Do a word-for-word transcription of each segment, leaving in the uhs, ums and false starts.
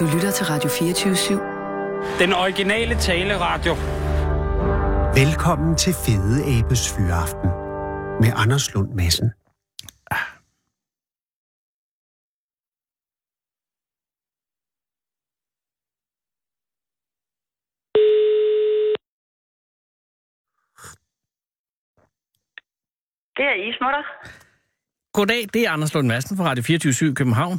Du lytter til Radio fireogtyve syv. Den originale taleradio. Velkommen til Fede Abes Fyraften med Anders Lund Madsen. Det er Ismutter. Goddag, det er Anders Lund Madsen fra Radio fireogtyve syv København.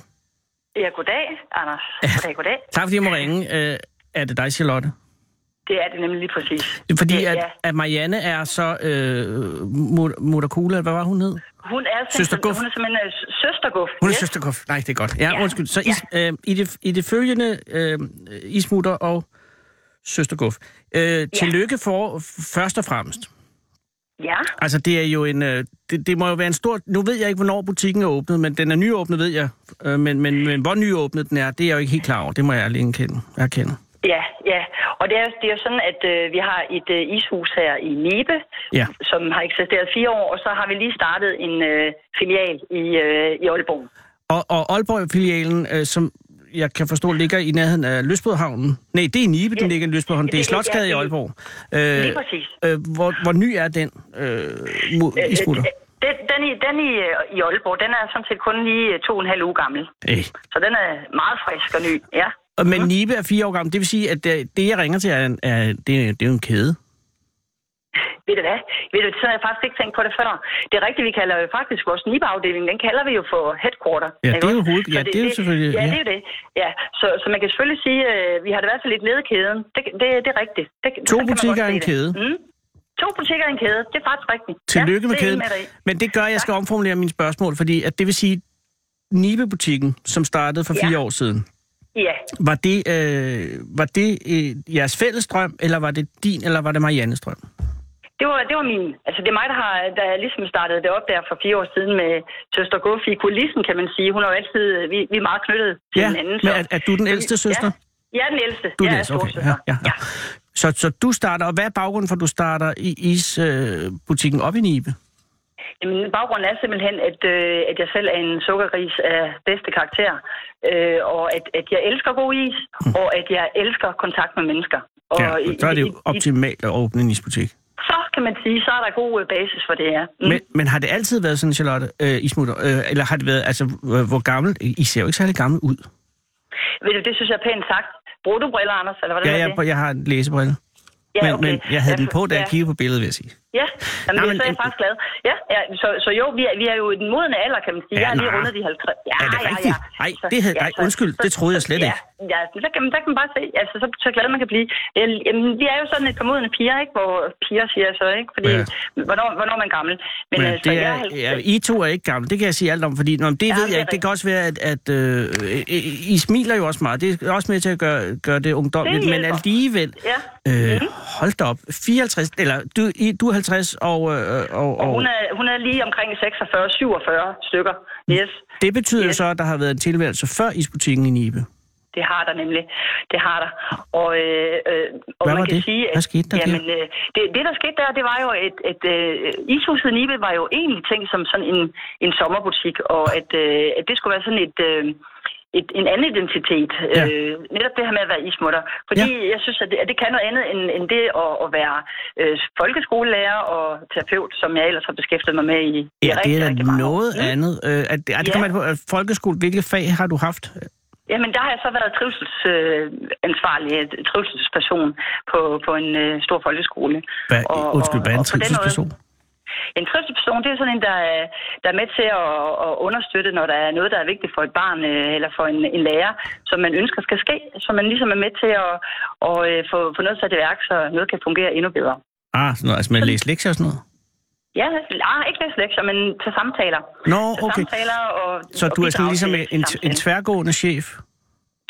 Ja, goddag, Anders. Goddag, goddag. Tak fordi jeg må ringe. Er det dig, Charlotte? Det er det nemlig lige præcis. Fordi ja, at, ja. at Marianne er så øh, Mutterkula, hvad var hun hed? Hun er, Søster Guf. Hun er simpelthen uh, Søster Guf. Hun er yes. Søster Guf. Nej, det er godt. Ja, ja. Undskyld. Så ja. Is, øh, i, det, i det følgende øh, Ismutter og Søster Guf. Øh, tillykke ja. for først og fremmest. Ja. Altså, det er jo en... Det, det må jo være en stor... Nu ved jeg ikke, hvornår butikken er åbnet, men den er nyåbnet, ved jeg. Men, men, men hvor nyåbnet den er, det er jeg jo ikke helt klar over. Det må jeg alene kende. Jeg kender. Ja, ja. Og det er, det er jo sådan, at øh, vi har et øh, ishus her i Nibe, ja. som har eksisteret fire år, og så har vi lige startet en øh, filial i, øh, i Aalborg. Og, og Aalborg-filialen, øh, som jeg kan forstå, ligger i nærheden af Løsbødhavnen. Nej, det er i Nibe, ja. den ligger i Løsbødhavnen. Det, det er Slotsgade ja, i Aalborg. Øh, lige præcis. Øh, hvor, hvor ny er den øh, ismutter? Øh, øh, Den, den, i, den i, i Aalborg, den er sådan set kun lige to og en halv uge gammel. Ej. Så den er meget frisk og ny, ja. Men Nibe er fire år gammel, det vil sige, at det, jeg ringer til, er, er, det, det er jo en kæde. Ved du hvad? Ved du, så har jeg faktisk ikke tænkt på det før. Det er rigtigt, vi kalder jo faktisk vores Nibe-afdeling, den kalder vi jo for headquarter. Ja, det er jo hovedet. Ja, det, det er jo selvfølgelig... Ja, ja, det er jo det. Ja, så, så man kan selvfølgelig sige, at vi har det i hvert fald lidt nede i kæden. Det, det, det er rigtigt. Det, to butikker er en kæde. Mm? To butikker i en kæde, det er faktisk rigtigt. Tillykke ja, med kæden. Med Men det gør, at jeg skal omformulere mine spørgsmål, fordi at det vil sige, Nibe-butikken, som startede for ja. fire år siden, ja. var det, øh, var det øh, jeres fælles drøm, eller var det din, eller var det Mariannes drøm? Det var, det var min. Altså, det er mig, der har der ligesom startede det op der for fire år siden med Søster Guf i kulissen, kan man sige. Hun har jo altid, vi, vi er meget knyttet til ja. hinanden. Så. Er, er du den ældste søster? Ja, jeg er den ældste. Du er den ældste, okay. Ja, ja, ja. Så, så du starter, og hvad er baggrunden for, at du starter i isbutikken øh, op i Nibe? Jamen, baggrunden er simpelthen, at, øh, at jeg selv er en sukkerris af bedste karakter, øh, og at, at jeg elsker god is, mm. og at jeg elsker kontakt med mennesker. Og ja, og så er det jo optimalt at åbne en isbutik. Så kan man sige, så er der god basis for det, ja. Mm. Men, men har det altid været sådan, Charlotte, øh, ismutter? Øh, eller har det været, altså, hvor gammel? I ser jo ikke særlig gammel ud. Ved du, det synes jeg er pænt sagt. Bruger du briller, Anders? Eller hvordan ja, jeg, det? jeg har en læsebrille. Ja, men, okay. men jeg havde ja, den på, da ja. jeg kiggede på billedet, vil jeg sige. Ja, jamen, Nå, men, så er jeg faktisk glad. Ja, ja så, så jo, vi er, vi er jo i den modne alder, kan man sige. Ja, jeg er lige rundet de halvtreds. Ja, er det ja, rigtigt? Ja. Nej, det havde, nej, undskyld, det troede jeg slet ja, ikke. Ja, så kan, man, der kan man bare se, altså, så, så glad man kan blive. Jamen, vi er jo sådan et formodende piger, ikke? Hvor piger siger så, ikke? Fordi, ja. hvornår, hvornår man er gammel. Men, men altså, det er, jeg er ja, I to er ikke gammel, det kan jeg sige alt om, fordi nå, det ja, ved det jeg ikke. Det kan også være, at, at øh, I smiler jo også meget. Det er også med til at gøre, gøre det ungdomligt, det men alligevel... Ja. Øh, hold da op. fireoghalvtreds, eller du, du er halvtreds, og... Øh, og, og hun, er, hun er lige omkring seksogfyrre syvogfyrre stykker. Yes. Det betyder yes. jo så, at der har været en tilværelse før isbutikken i Nibe. Det har der nemlig. Det har der. Og, øh, øh, og man kan det? sige, at, hvad skete der? Jamen, øh, det, det, der skete der, det var jo, at, at øh, ishuset Nibe var jo egentlig tænkt som sådan en, en sommerbutik, og at, øh, at det skulle være sådan et... Øh, Et, en anden identitet. Ja. Øh, netop det her med at være ismutter. Fordi ja. jeg synes, at det, at det kan noget andet end, end det at, at være øh, folkeskolelærer og terapeut, som jeg ellers har beskæftiget mig med i, i ja, rigtig, det er rigtig meget. noget mm. andet. Øh, at, at det ja. kommer på, folkeskole, hvilke fag har du haft? Jamen, der har jeg så været trivselsansvarlig, øh, trivselsperson på, på en øh, stor folkeskole. Hvad, og, undskyld, hvad er en trivselsperson? En trivselsperson, det er sådan en, der, der er med til at, at understøtte, når der er noget, der er vigtigt for et barn eller for en, en lærer, som man ønsker skal ske, så man ligesom er med til at, at, at få, få noget sat i værk, så noget kan fungere endnu bedre. Ah, sådan noget, altså man læser lektier og sådan noget? Ja, ah, ikke læser lektier, men til samtaler. Nå, okay. Samtaler og, så du er sådan ligesom en, en tværgående chef?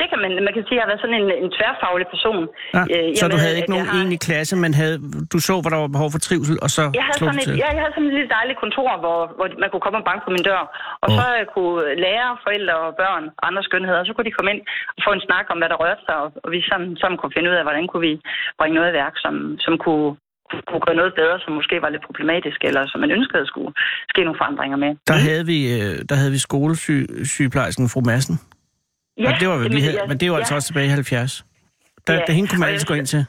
Det kan man, man kan sige, at jeg har været sådan en, en tværfaglig person. Ja, øh, så jamen, du havde ikke nogen har... egentlig klasse, men havde, du så, hvor der var behov for trivsel, og så jeg havde slog sådan et, til? Ja, jeg havde sådan et lille dejligt kontor, hvor, hvor man kunne komme og banke på min dør. Og oh. så uh, kunne lærere, forældre og børn og andre skønheder, så kunne de komme ind og få en snak om, hvad der rørte sig, og, og vi sammen, sammen kunne finde ud af, hvordan kunne vi bringe noget i værk, som, som kunne, kunne gøre noget bedre, som måske var lidt problematisk, eller som man ønskede skulle ske nogle forandringer med. Der havde vi, der havde vi skolesygeplejersken fru Madsen. Ja, og det var, vi havde, men det var altså ja. Også tilbage i halvfjerds. Der, ja. Der hende kunne man altså gå ind til.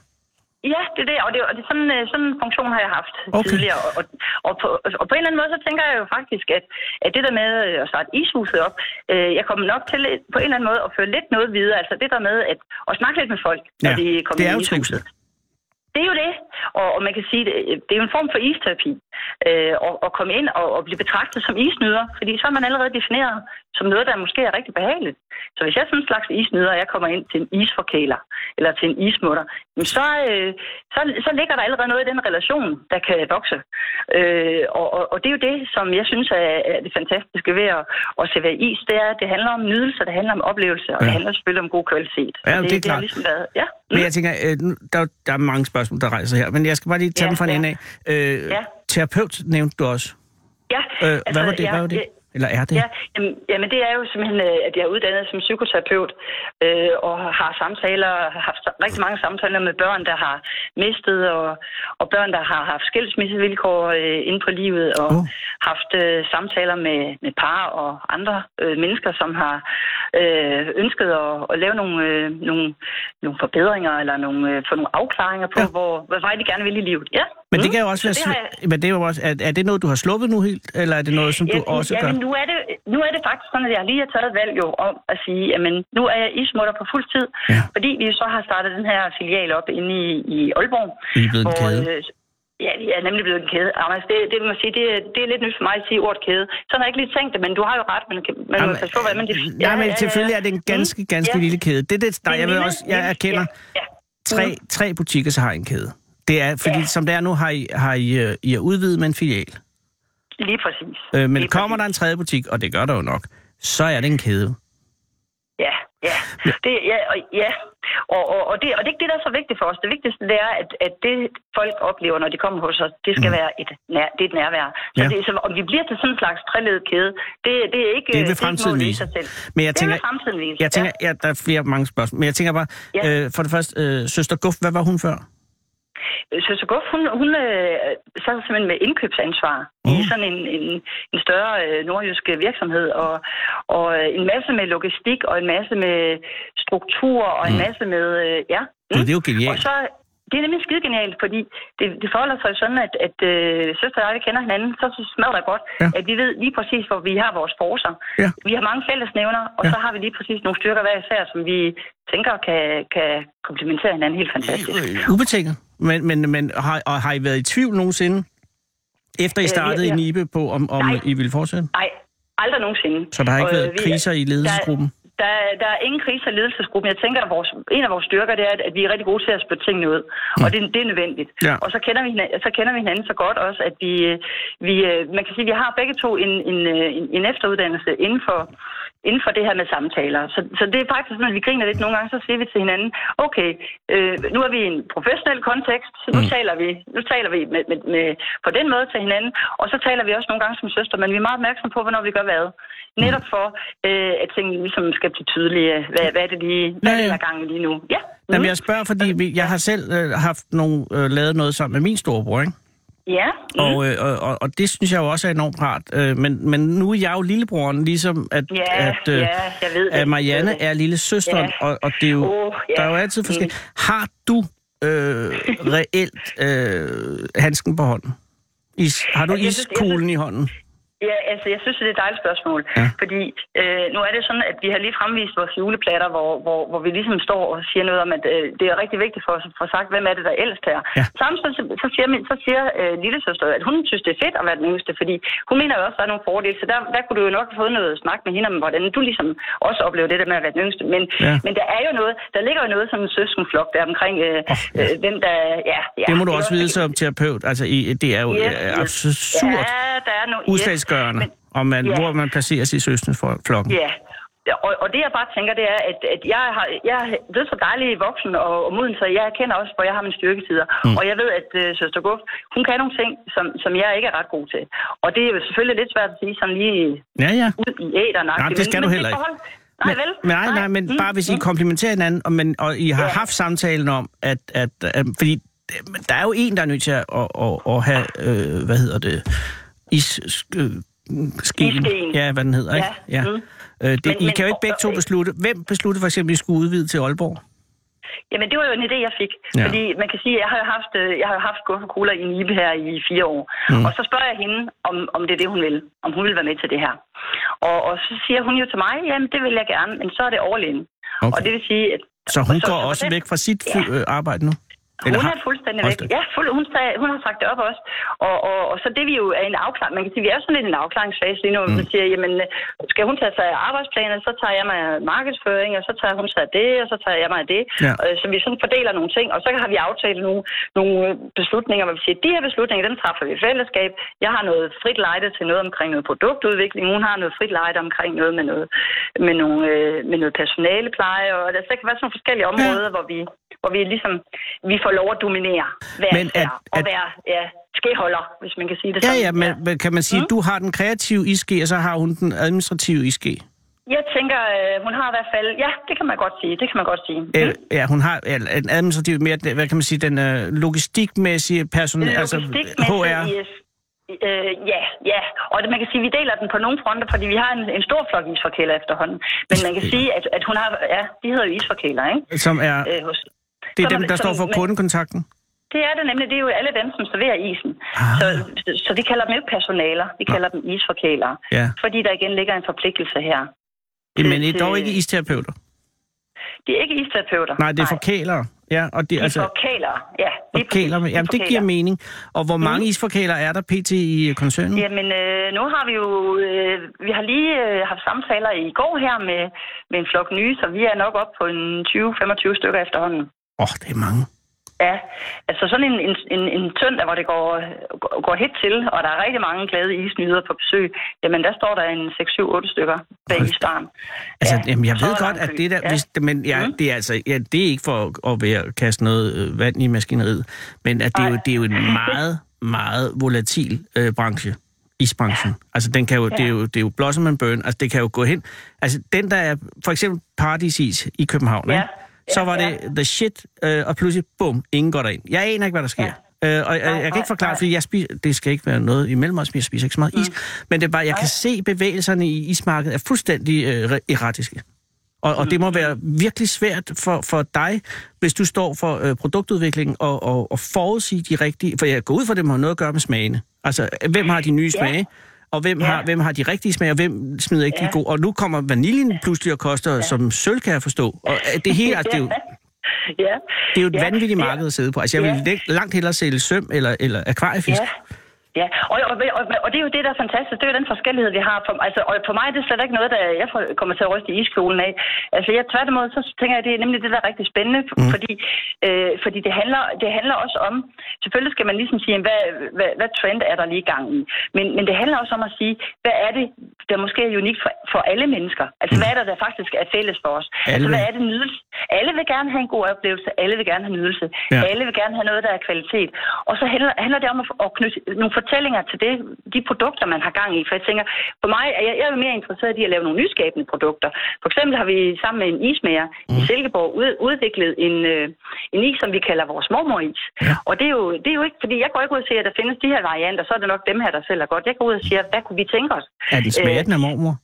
Ja, det er det, og det, og det er sådan, sådan en funktion har jeg haft okay. tidligere, og, og, på, og på en eller anden måde, så tænker jeg jo faktisk, at, at det der med at starte ishuset op, øh, jeg kommer nok til på en eller anden måde at føre lidt noget videre, altså det der med at, at snakke lidt med folk, når ja, de kommer ind i ishuset. Det er jo det, og, og man kan sige, det, det er jo en form for isterapi, øh, at, at komme ind og at blive betragtet som isnyder, fordi så er man allerede defineret som noget, der måske er rigtig behageligt. Så hvis jeg er sådan en slags isnyder, og jeg kommer ind til en isforkæler, eller til en ismutter, så, øh, så, så ligger der allerede noget i den relation, der kan vokse. Øh, og, og, og det er jo det, som jeg synes er, er det fantastiske ved at, at servere is, det er, at det handler om nydelse, det handler om oplevelse, og ja. Det handler selvfølgelig om god kvalitet. Ja, det, det er det klart. Ligesom været, ja. Men jeg tænker, øh, der, der er mange spørgsmål, der rejser her, men jeg skal bare lige tage ja, dem fra en ja. Ende af. Øh, ja. Terapeut nævnte du også. Ja. Øh, altså, hvad var det? Ja, hvad var det? Eller er det? Ja, jamen, jamen det er jo simpelthen, at jeg er uddannet som psykoterapeut, øh, og har samtaler, har haft rigtig mange samtaler med børn, der har mistet, og, og børn, der har haft skilsmissevilkår øh, inde på livet, og uh. haft øh, samtaler med, med par og andre øh, mennesker, som har øh, ønsket at, at lave nogle, øh, nogle, nogle forbedringer, eller nogle, øh, få nogle afklaringer på, ja. Hvor, hvad vej de gerne vil i livet. Ja. Men det kan jo også være... Det jeg... Men det er, jo også... er det noget, du har sluppet nu helt, eller er det noget, som du ja, også ja, gør? Men nu er, det, nu er det faktisk sådan, at jeg lige har taget et valg jo om at sige, at nu er jeg ismutter på fuld tid, ja. Fordi vi så har startet den her filial op inde i, i Aalborg. I er blevet en kæde. Øh, ja, jeg er nemlig blevet en kæde. Anders, det, det må sige, det, det er lidt nyt for mig at sige ordet kæde. Sådan har jeg ikke lige tænkt det, men du har jo ret. Men man må forstå, hvad man... Det... Ja, nej, men selvfølgelig er det en ganske, ganske ja. Lille kæde. Det er det, nej, jeg vil også... Jeg erkender, ja. Ja. Tre, tre butikker, så har en kæde. Det er, fordi ja. Som det er nu, har I, har I, I er udvidet med en filial. Lige præcis. Øh, men Lige kommer præcis. Der en tredje butik, og det gør der jo nok, så er det en kæde. Ja, ja. Det, ja, og, ja. Og, og, og, det, og det er ikke det, der er så vigtigt for os. Det vigtigste det er, at, at det folk oplever, når de kommer hos os, det skal mm. være et, nær, det er et nærvær. Så, ja. Det, så om vi bliver til sådan en slags treledet kæde, det, det er ikke... Det er ved fremtiden vise. Men jeg tænker, jeg, jeg tænker ja. Ja, der er flere mange spørgsmål, men jeg tænker bare, ja. øh, for det første, øh, Søster Guf, hvad var hun før? Søster Guf, hun, hun øh, sad simpelthen med indkøbsansvar uh. i sådan en, en, en større øh, nordjysk virksomhed, og, og en masse med logistik, og en masse med struktur, og mm. en masse med... Øh, ja. Mm. Det er jo genialt. Og så, det er nemlig skide genialt, fordi det, det forholder sig sådan, at, at øh, søster og jeg, vi kender hinanden, så smadrer det godt, ja. At vi ved lige præcis, hvor vi har vores forser. Ja. Vi har mange fællesnævner, og ja. Så har vi lige præcis nogle styrker hver især, som vi tænker kan, kan komplementere hinanden helt fantastisk. Ubetinget. Men, men, men har, og har I været i tvivl nogensinde, efter I startede øh, ja, ja. I Nibe på, om, om I ville fortsætte? Nej, aldrig nogensinde. Så der har ikke og, været vi, kriser i ledelsesgruppen? Der, der, der er ingen kriser i ledelsesgruppen. Jeg tænker, at vores, en af vores styrker det er, at vi er rigtig gode til at spørge tingene ud. Mm. Og det, det er nødvendigt. Ja. Og så kender, vi hinanden, så kender vi hinanden så godt også, at vi, vi, man kan sige, at vi har begge to en, en, en, en efteruddannelse inden for... inden for det her med samtaler. Så, så det er faktisk sådan, at vi griner lidt nogle gange, så siger vi til hinanden, okay, øh, nu er vi i en professionel kontekst, så nu mm. taler vi, nu taler vi med, med, med, på den måde til hinanden, og så taler vi også nogle gange som søster, men vi er meget opmærksomme på, hvornår vi gør hvad. Netop for, øh, at tingene ligesom skal blive tydelige. Hvad, hvad er det lige, hvad er det her gang lige nu? Ja. Mm. Jamen, jeg spørger, fordi jeg har selv øh, haft nogle, øh, lavet noget sammen med min storebror, ikke? Ja. Mm. Og, øh, og, og det synes jeg jo også er enormt rart. Øh, men, men nu er jeg jo lillebroren, ligesom at, ja, at, øh, ja, jeg ved at Marianne det. Er lille søsteren, ja. og, og det er jo, oh, ja. Der er jo altid forskelligt. Mm. Har du øh, reelt øh, handsken på hånden? Is, har du ja, iskuglen i hånden? Ja, altså, jeg synes, det er et dejligt spørgsmål, ja. Fordi øh, nu er det sådan, at vi har lige fremvist vores juleplatter, hvor, hvor, hvor vi ligesom står og siger noget om, at øh, det er rigtig vigtigt for os at få sagt, hvem er det, der er ældst her. Ja. Samtidig så, så siger, så siger øh, lillesøster, at hun synes, det er fedt at være den yngste, fordi hun mener jo også, at der er nogle fordele, så der, der kunne du jo nok have fået noget snak med hende om, hvordan du ligesom også oplever det der med at være den yngste. Men, ja. Men der er jo noget, der ligger jo noget som en søskenflok der omkring, øh, oh, ja. øh, hvem der... Ja, ja, det må du det også vide som terapeut, altså I, det er jo yes, yes. absurd ja, udslagsgivende. Men, og man, ja. Hvor man placerer sig i søskenflokken. Ja, og, og det jeg bare tænker, det er, at, at jeg, har, jeg er blevet så dejlig i voksen og, og moden, så jeg kender også, hvor jeg har mine styrketider. Mm. Og jeg ved, at uh, Søster Guf, hun kan nogle ting, som, som jeg ikke er ret god til. Og det er jo selvfølgelig lidt svært at sige, sådan lige ja, ja. Ud i æderen. Nej, det skal men, du heller ikke. Nej, vel? Men, nej, nej, men mm. bare hvis I komplementerer hinanden, og, men, og I har ja. Haft samtalen om, at, at, at... Fordi der er jo en, der er nødt til at, at, at, at have... Øh, hvad hedder det... Is, øh, Skeen. Ja, hvad den hedder, ikke? Ja. Ja. Mm. Øh, det, men, I men, kan jo ikke begge to beslutte. Hvem besluttede for eksempel, at I skulle udvide til Aalborg? Jamen, det var jo en idé, jeg fik. Ja. Fordi man kan sige, at jeg har jo haft, jeg har jo haft Coca-Cola i Nibe her i fire år. Mm. Og så spørger jeg hende, om, om det er det, hun vil. Om hun vil være med til det her. Og, og så siger hun jo til mig, jamen, det vil jeg gerne, men så er det overlægen. Okay. Og det vil sige, at... Så hun og så, går så også væk fra sit ja. fu- arbejde nu? Eller hun er fuldstændig væk. Ja, fuld, hun, sag, hun har sagt det op også. Og, og, og så det vi jo er en afklaring. Man kan sige, vi er jo sådan lidt en afklaringsfase lige nu. Mm. Man siger, jamen, skal hun tage sig af arbejdsplaner, så tager jeg mig markedsføring, og så tager hun sig af det, og så tager jeg mig af det. Ja. Så vi sådan fordeler nogle ting, og så har vi aftalt nogle, nogle beslutninger, hvor vi siger, de her beslutninger, dem træffer vi i fællesskab. Jeg har noget frit lejde til noget omkring noget produktudvikling. Hun har noget frit lejde omkring noget med noget, med nogle, med noget personalepleje. Og der kan være sådan nogle forskellige områder, ja. hvor vi, hvor vi ligesom, vi får lov at dominere, være ansvar og være ja, skeholder, hvis man kan sige det sådan. Ja, ja, men kan man sige, at du har den kreative iske, og så har hun den administrative iske? Jeg tænker, hun har i hvert fald... Ja, det kan man godt sige, det kan man godt sige. Mm. Ja, hun har en administrativ mere, hvad kan man sige, den logistikmæssige personale, altså H R... Yes. Øh, ja, ja. Og man kan sige, at vi deler den på nogle fronter, fordi vi har en, en stor flok isforkæler efterhånden. Men man kan sige, at, at hun har... Ja, de hedder jo isforkæler, ikke? Som er... Øh, hos Det er dem, der står for kundekontakten? Det er det nemlig. Det er jo alle dem, som serverer isen. Ah. Så, så, så vi kalder dem jo personaler. Vi kalder dem isforkælere. Ja. Fordi der igen ligger en forpligtelse her. Men det er dog ikke isterapeuter? Det er ikke isterapeuter. Nej, det er forkælere. Ja, og det er de altså... forkælere, ja. Forkælere, jamen forkælere. Det giver mening. Og hvor mange mm. isforkælere er der pt. I koncernen? Jamen, øh, nu har vi jo... Øh, vi har lige øh, haft samtaler i går her med, med en flok nye, så vi er nok op på en tyve til femogtyve stykker efterhånden. Åh, oh, det er mange. Ja, altså sådan en, en, en, en søndag, hvor det går, går helt til, og der er rigtig mange glade isnyder på besøg, jamen der står der en seks syv otte stykker bag isbaren. Altså, ja, jamen jeg ved godt, at det der, ja. hvis, men ja, mm. det, er altså, ja, det er ikke for at være, kaste noget vand i maskineriet, men at det, er jo, det er jo en meget, meget volatil øh, branche, isbranchen. Ja. Altså, den kan jo, ja. det, er jo, det er jo blossom and burn, altså det kan jo gå hen. Altså, den der er, for eksempel Paradisis i København, ja. ikke? Så var det the shit, øh, og pludselig, bum, ingen går derind. Jeg aner ikke, hvad der sker. Ja. Øh, og jeg, jeg kan ikke forklare, fordi jeg spiser, det skal ikke være noget imellem os, jeg spiser ikke så meget is. Mm. Men det er bare, jeg kan se, bevægelserne i ismarkedet er fuldstændig øh, erratiske. Og, og det må være virkelig svært for, for dig, hvis du står for øh, produktudviklingen og, og, og forudsige de rigtige... For jeg går ud fra, det må have noget at gøre med smagene. Altså, hvem har de nye smage? Yeah. Og hvem, ja. har, hvem har de rigtige smag, og hvem smider ikke ja. de gode? Og nu kommer vaniljen pludselig og koster ja. som sølv, kan jeg forstå. Og det hele, altså, det er jo, ja. det er jo et ja. vanvittigt marked at sidde på. Altså, jeg ja. vil langt hellere sælge søm eller, eller akvariefisk. Ja. Ja, og, og, og, og det er jo det, der er fantastisk. Det er jo den forskellighed, vi har. For, altså, og for mig er det slet ikke noget, der jeg kommer til at ryste i iskjolen af. Altså, jeg tværtimod, så tænker jeg, det er nemlig det, der er rigtig spændende. Mm. Fordi, øh, fordi det, handler, det handler også om... Selvfølgelig skal man ligesom sige, hvad, hvad, hvad trend er der lige i gang i? Men, men det handler også om at sige, hvad er det, der måske er unikt for, for alle mennesker? Altså, hvad er der, der faktisk er fælles for os? Alle. Altså, hvad er det nydelse? Alle vil gerne have en god oplevelse. Alle vil gerne have nydelse. Ja. Alle vil gerne have noget, der er kvalitet. Og så handler, handler det om at, at knytte nogle fortællinger til det, de produkter, man har gang i. For jeg tænker, for mig er jeg, jeg er mere interesseret i at lave nogle nyskabende produkter. For eksempel har vi sammen med en ismager mm. i Silkeborg ud, udviklet en, øh, en is, som vi kalder vores mormoris. Ja. Og det er, jo, det er jo ikke, fordi jeg går ikke ud og siger, at der findes de her varianter, så er det nok dem her, der sælger godt. Jeg går ud og siger, hvad kunne vi tænke os? Er det smagen af mormor?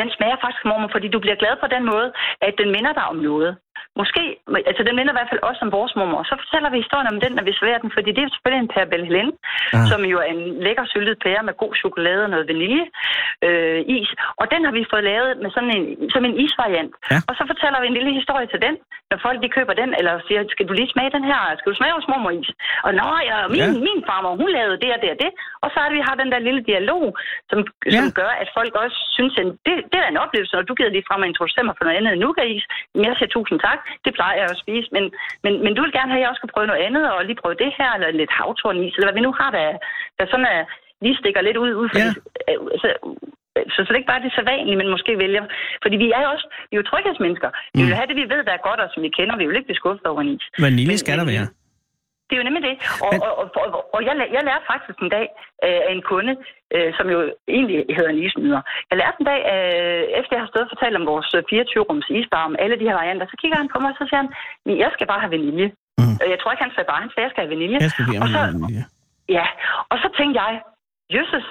Den smager faktisk mormor, fordi du bliver glad på den måde, at den minder dig om noget. Måske, altså den minder i hvert fald også om vores mormor. Så fortæller vi historien om den, når vi serverer den, fordi det er selvfølgelig en pære Belhelene, ja. som jo er en lækker syltet pære med god chokolade og noget vanilje øh, is. Og den har vi fået lavet med sådan en, som en isvariant. Ja. Og så fortæller vi en lille historie til den, når folk de køber den, eller siger, skal du lige smage den her? Skal du smage vores mormoris? Og nej, ja, min, ja. min farmor, hun lavede det og det og det. Og så er det, vi har den der lille dialog, som, ja. som gør, at folk også synes, at det, det er en oplevelse, når du gider lige frem og introducerer mig for noget andet end nougat-is. Men jeg siger tusind tak. Det plejer jeg at spise, men, men, men du vil gerne have, at jeg også skal prøve noget andet, og lige prøve det her, eller lidt havtornis, eller hvad vi nu har, der, der sådan er, lige stikker lidt ud, ud ja. så, så, så det ikke bare er det sædvanlige, men måske vælger. Fordi vi er jo også, vi er jo tryghedsmennesker. Vi vil have det, vi ved, der er godt, og som vi kender, vi vil ikke blive skuffet over en is. Vanille skal der være. Det er jo nemlig det. Og, og, og, og, og jeg, jeg lærte faktisk en dag øh, af en kunde, øh, som jo egentlig hedder en isnyder. Jeg lærte en dag, øh, efter jeg har stået og fortalt om vores fireogtyve-rums isbar, om alle de her varianter, så kigger han på mig, og så siger han, jeg skal bare have vanilje. Mm. Jeg tror ikke, han sagde bare, han sagde, jeg skal have vanilje. Jeg skal og så, vanilje. Ja, og så tænkte jeg, jøsses,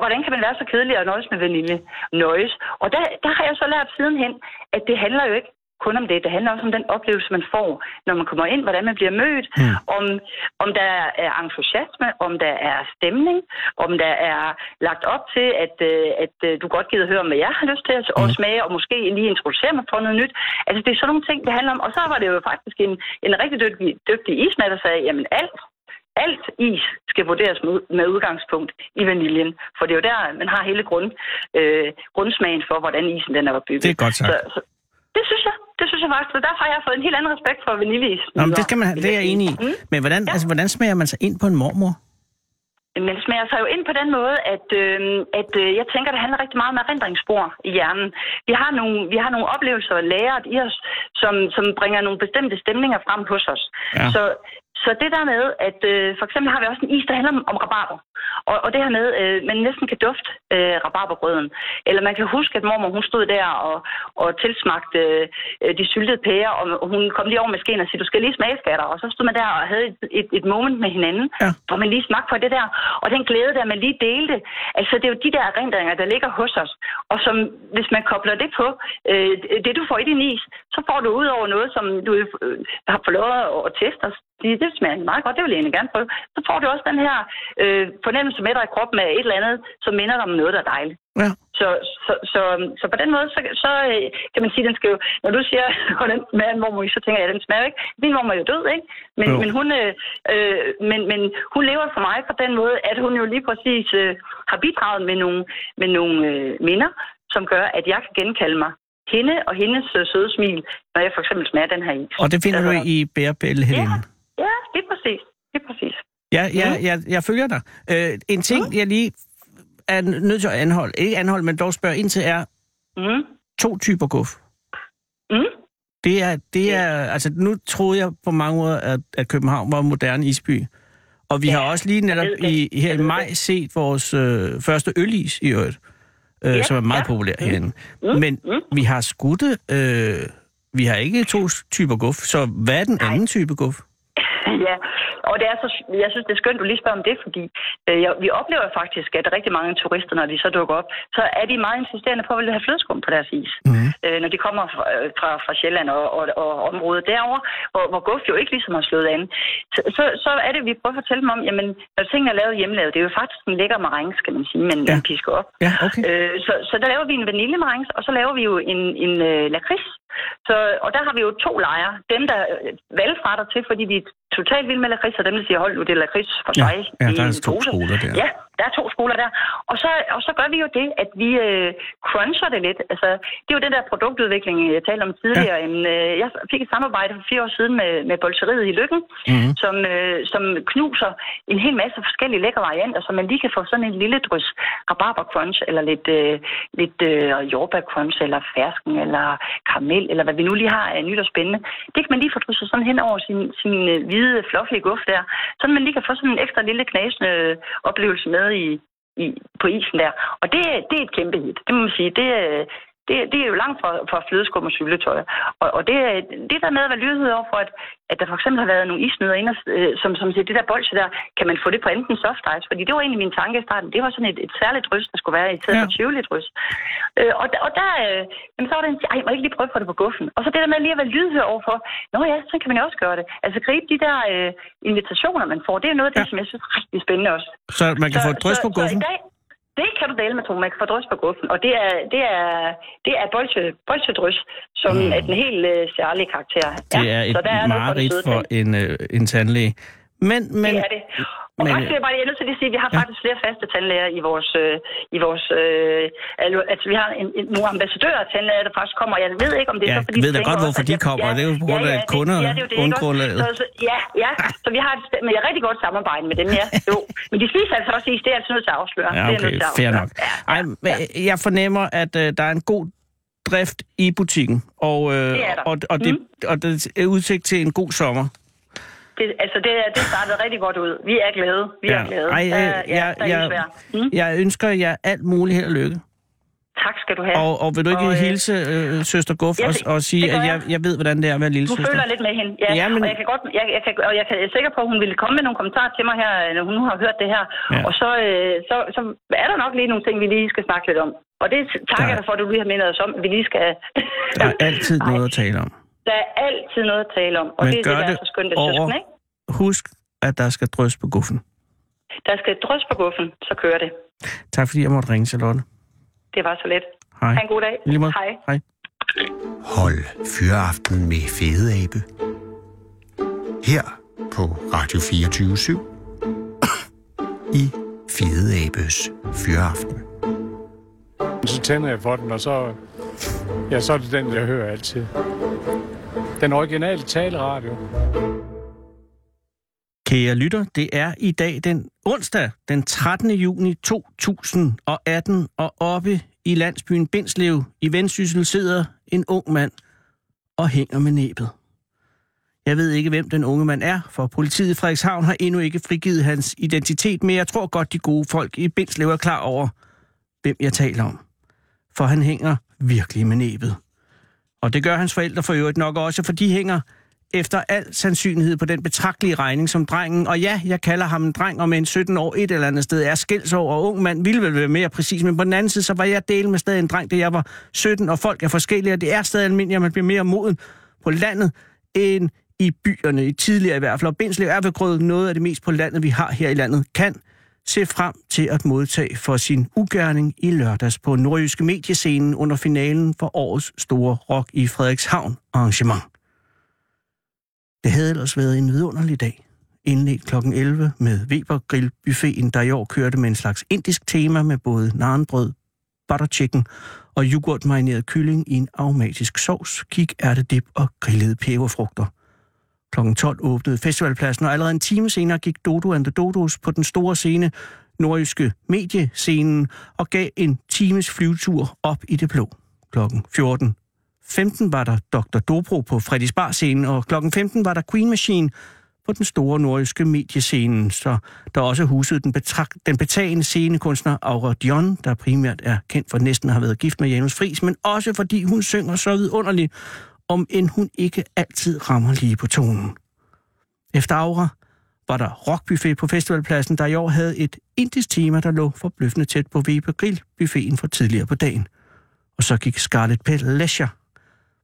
Hvordan kan man være så kedelig og nøjes med vanilje? Nøjes. Og der, der har jeg så lært sidenhen, at det handler jo ikke kun om det. Det handler også om den oplevelse, man får, når man kommer ind, hvordan man bliver mødt, mm. om, om der er entusiasme, om der er stemning, om der er lagt op til, at, at du godt gider høre, hvad jeg har lyst til, og smage, og måske lige introducere mig for noget nyt. Altså, det er sådan nogle ting, det handler om. Og så var det jo faktisk en, en rigtig dygtig, dygtig ismand, der sagde, jamen alt, alt is skal vurderes med udgangspunkt i vaniljen, for det er jo der, man har hele grund, øh, grundsmagen for, hvordan isen den er bygget. Det er godt sagt. Så, så, det synes jeg. Det synes jeg faktisk, og derfor har jeg fået en helt anden respekt for vaniljeis. Nå, men det skal man, det er jeg enig i. Mm. Men hvordan, ja. altså, hvordan smager man sig ind på en mormor? Man smager sig jo ind på den måde, at, øh, at øh, jeg tænker, det handler rigtig meget om erindringsspor i hjernen. Vi har nogle, vi har nogle oplevelser og læret i os, som, som bringer nogle bestemte stemninger frem hos os. Ja. Så, så det der med, at øh, for eksempel har vi også en is, der handler om, om rabarber. Og, og det her med, øh, man næsten kan dufte øh, rabarbergrøden. Eller man kan huske, at mormor hun stod der og, og tilsmagte øh, de syltede pærer, og hun kom lige over med skeen og sagde, du skal lige smage, skatter. Og så stod man der og havde et, et, et moment med hinanden, ja. hvor man lige smagte på det der. Og den glæde, der man lige delte. Altså, det er jo de der erindringer, der ligger hos os. Og som, hvis man kobler det på, øh, det du får i din is, så får du ud over noget, som du øh, har fået lov at teste os. Det smager meget godt, det vil jeg egentlig gerne prøve. Så får du også den her øh, fornemmelse med dig i kroppen af et eller andet, som minder dig om noget, der er dejligt. Ja. Så, så, så, så på den måde, så, så kan man sige, den skal jo... Når du siger, hvordan smager en mormor, så tænker jeg, den smager ikke. Min mormor er jo død, ikke? Men, men, hun, øh, men, men hun lever for mig på den måde, at hun jo lige præcis øh, har bidraget med nogle, med nogle øh, minder, som gør, at jeg kan genkalde mig hende og hendes øh, søde smil, når jeg for eksempel smager den her is. Og det finder du i bærebælde, Helene? Ja. Ja, det er præcis. Det er præcis. Ja, ja, ja. Jeg, jeg følger dig. Øh, en ting, mm. jeg lige er nødt til at anholde, ikke anholde, men dog spørge ind til, er mm. to typer guf. Mm. Det er, det er, yeah. altså nu troede jeg på mange måder, at, at København var en moderne isby. Og vi yeah. har også lige netop i, her i maj set vores øh, første ølis i øvrigt, øh, yeah. som er meget yeah. populær mm. herinde. Mm. Men mm. vi har skudtet, øh, vi har ikke to typer guf, så hvad er den anden Nej. type guf? Ja, og det er så, jeg synes, det er skønt, du lige spørger om det, fordi øh, vi oplever faktisk, at rigtig mange turister, når de så dukker op, så er de meget insisterende på at ville have flødeskum på deres is. Mm. Øh, når de kommer fra, fra, fra Sjælland og, og, og området derovre, hvor, hvor guf jo ikke ligesom har slået an, så, så, så er det, vi prøver at fortælle dem om, jamen, når tingene er lavet hjemmelavet, det er jo faktisk en lækker marengs, skal man sige, men ja. pisker op. Ja, okay. øh, så, så der laver vi en vanillemarengs, og så laver vi jo en, en øh, lakrids. Så, og der har vi jo to lejre. Dem, der valgfretter til, fordi de er totalt vilde med lakrids, og dem, der siger, hold nu, det er lakrids for sig. Ja, ja, der er to skoler der. Ja, der er to skoler der. Og så, og så gør vi jo det, at vi øh, cruncher det lidt. Altså, det er jo den der produktudvikling, jeg talte om tidligere. Ja. En, øh, jeg fik et samarbejde for fire år siden med, med bolsjeriet i Lykken, mm-hmm. som, øh, som knuser en hel masse forskellige lækre varianter, så man lige kan få sådan en lille drys rabarbercrunch, eller lidt, øh, lidt øh, jordbærcrunch, eller fersken, eller karamel, eller hvad vi nu lige har af nyt og spændende. Det kan man lige få drysset sådan hen over sin, sin hvide, fluffy guf der, så man lige kan få sådan en ekstra lille knasende oplevelse med i, i, på isen der. Og det, det er et kæmpe hit. Det må man sige. Det, det, det er jo langt fra, fra flødeskum og syltetøj. Og, og det, det der med at være lydhed over for, at, at der for eksempel har været nogle isnyder inde, som, som siger, det der bolse der, kan man få det på enten soft ice? Fordi det var egentlig min tanke i starten. Det var sådan et, et særligt rys, der skulle være i stedet ja. for tyveligt rys. Øh, og, og der, øh, jamen, så var det en, ej, må jeg ikke lige prøve på det på guffen? Og så det der med lige at være lydhed over for, nå ja, så kan man også gøre det. Altså gribe de der øh, invitationer, man får, det er noget af det, ja. som jeg synes er rigtig spændende også. Så man kan så, få et drys på guffen? Det kan du dele med, Tom. Man kan få drys på guffen, og det er, det er, det er bolsjedrys, som mm. er den helt øh, særlige karakter. Det er ja, et mareridt for, for en, øh, en tandlæge. Men, men, det er det. Og men, faktisk vil jeg bare lige til at sige, at vi har ja. faktisk flere faste tandlæger i vores... Øh, i vores øh, altså, vi har en, en, nogle ambassadører af tandlæger, der faktisk kommer, og jeg ved ikke, om det er ja, så, fordi... Jeg ved da godt, hvorfor de kommer. Ja, det er jo på grund af kunder og Ja, ja. Så vi har et, men jeg har rigtig godt samarbejde med dem, ja. Jo. Men de spiser altså også is. Det er altså nødt til at afsløre. Ja, okay. Det er fair nok. Ja, ja. Ej, men, jeg fornemmer, at øh, der er en god drift i butikken, og, øh, det og, og, det, mm. og det er udsigt til en god sommer. Det, altså, det, det startede rigtig godt ud. Vi er glade. Vi ja. er glade. Ej, øh, der, ja, jeg, jeg, mm? jeg ønsker jer alt muligt held og lykke. Tak skal du have. Og, og vil du ikke og, hilse øh, søster Guf og, og sige, at jeg, jeg ved, hvordan det er at være lille søster? Du føler lidt med hende, ja. Jamen. Og jeg kan godt, jeg, jeg kan, og jeg er sikker på, at hun ville komme med nogle kommentarer til mig her, når hun nu har hørt det her. Ja. Og så, øh, så, så er der nok lige nogle ting, vi lige skal snakke lidt om. Og det takker jeg dig for, at du lige har mindet os om, vi lige skal... Der er altid noget at tale om. Der er altid noget at tale om, og men det er det, der er så skønt, det søsken, ikke? Husk, at der skal drysse på guffen. Der skal drysse på guffen, så kører det. Tak fordi jeg måtte ringe, Charlotte. Det var så let. Hej. Ha' en god dag. Hej. Hej. Hold fyreaften med Fede Abe. Her på Radio fireogtyve syv. I Fede Abes fyreaften. Så tænder jeg for den, og så, ja, så er det den, jeg hører altid. Den originale taleradio. Kære lytter, det er i dag den onsdag, den trettende juni to tusind atten, og oppe i landsbyen Bindslev i Vendsyssel sidder en ung mand og hænger med næbet. Jeg ved ikke, hvem den unge mand er, for politiet i Frederikshavn har endnu ikke frigivet hans identitet, men jeg tror godt, de gode folk i Bindslev er klar over, hvem jeg taler om. For han hænger virkelig med næbet. Og det gør hans forældre for øvrigt nok også, for de hænger efter al sandsynlighed på den betragtelige regning, som drengen, og ja, jeg kalder ham en dreng, og med en sytten år et eller andet sted er skældsår, og ung mand ville vel være mere præcis, men på den anden side, så var jeg del med stadig en dreng, da jeg var sytten, og folk er forskellige, og det er stadig almindeligt, at man bliver mere moden på landet end i byerne, i tidligere i hvert fald, og Bindslev er ved grød noget af det mest på landet, vi har her i landet, kan se frem til at modtage for sin ugerning i lørdags på nordjyske mediescenen under finalen for årets store rock i Frederikshavn arrangement. Det havde ellers været en vidunderlig dag, indledt klokken elleve med Weber Grillbuffeten, der i år kørte med en slags indisk tema med både naanbrød, butter chicken og yoghurtmarineret kylling i en aromatisk sovs, kikærtedip og grillede peberfrugter. klokken tolv åbnede festivalpladsen, og allerede en time senere gik Dodo and the Dodos på den store scene, nordjyske mediescenen, og gav en times flyvetur op i det blå. klokken fjorten femten var der doktor Dobro på Frederiksberg-scenen, og klokken femten var der Queen Machine på den store nordjyske mediescenen, så der også husede den, betrag- den betagende scenekunstner Aura Dion, der primært er kendt for næsten at have været gift med Janus Friis, men også fordi hun synger så vidunderligt, om end hun ikke altid rammer lige på tonen. Efter Aura var der rockbuffet på festivalpladsen, der i år havde et indisk tema, der lå forbløffende tæt på Weber Grill-buffeten fra tidligere på dagen. Og så gik Scarlett Pellecher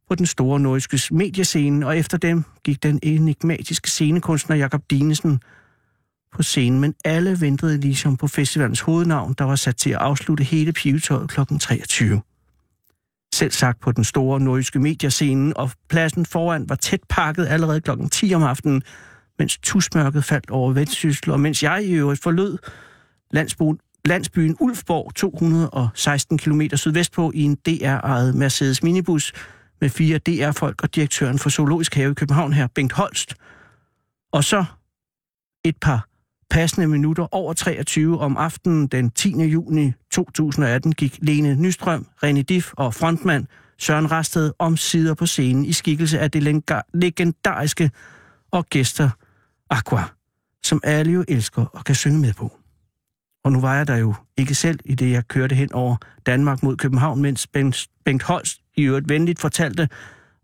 på den store nordiske mediescene, og efter dem gik den enigmatiske scenekunstner Jakob Dinesen på scenen, men alle ventede ligesom på festivalens hovednavn, der var sat til at afslutte hele pivetøjet klokken treogtyve. Selv sagt på den store nordiske mediescene, og pladsen foran var tæt pakket allerede klokken ti om aftenen, mens tusmørket faldt over Vendsyssel, og mens jeg i øvrigt forlod landsbyen, landsbyen Ulfborg, to hundrede og seksten kilometer sydvestpå i en D R-ejet Mercedes minibus, med fire D R-folk og direktøren for Zoologisk Have i København her, Bengt Holst. Og så et par passende minutter over treogtyve om aftenen den tiende juni to tusind atten gik Lene Nystrøm, René Diff og frontmand Søren Rasted omsider på scenen i skikkelse af det legendariske orkester Aqua, som alle jo elsker og kan synge med på. Og nu var jeg der jo ikke selv, i det jeg kørte hen over Danmark mod København, mens Bengt Holst i øvrigt venligt fortalte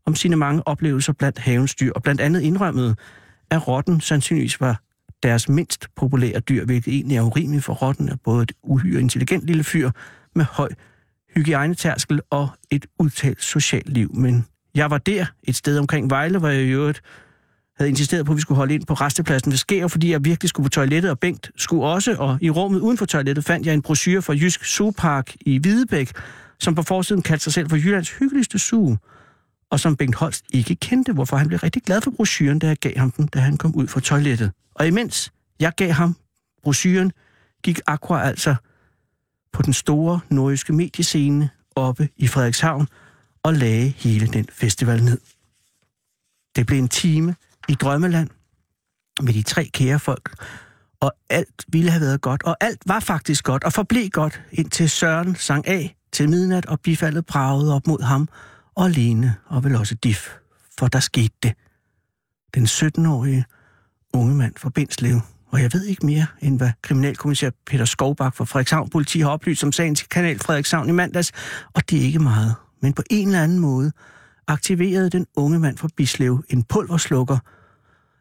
om sine mange oplevelser blandt havens dyr, og blandt andet indrømmede, at rotten sandsynligvis var deres mindst populære dyr, hvilket egentlig er urimeligt, for rotten er både et uhyre intelligent lille fyr med høj hygiejnetærskel og et udtalt socialt liv. Men jeg var der et sted omkring Vejle, hvor jeg i øvrigt havde insisteret på, at vi skulle holde ind på restepladsen ved Skære, fordi jeg virkelig skulle på toilettet, og Bengt skulle også, og i rummet uden for toilettet fandt jeg en brochure fra Jysk Zoopark i Hvidebæk, som på forsiden kaldte sig selv for Jyllands hyggeligste zoo, og som Bengt Holst ikke kendte, hvorfor han blev rigtig glad for brochuren, da jeg gav ham den, da han kom ud fra toilettet. Og imens jeg gav ham brochuren, gik Aqua altså på den store nordiske mediescene oppe i Frederikshavn og lagde hele den festival ned. Det blev en time i drømmeland med de tre kære folk, og alt ville have været godt, og alt var faktisk godt og forblev godt, indtil Søren sang af til midnat, og bifaldet bragede op mod ham og Lene, og vel også Diff, for der skete det. Den syttenårige unge mand fra Bindslev Og jeg ved ikke mere, end hvad kriminalkommissær Peter Skovbak fra Frederikshavn Politi har oplyst om sagen til Kanal Frederikshavn i mandags. Og det er ikke meget. Men på en eller anden måde aktiverede den unge mand fra Bindslev en pulverslukker,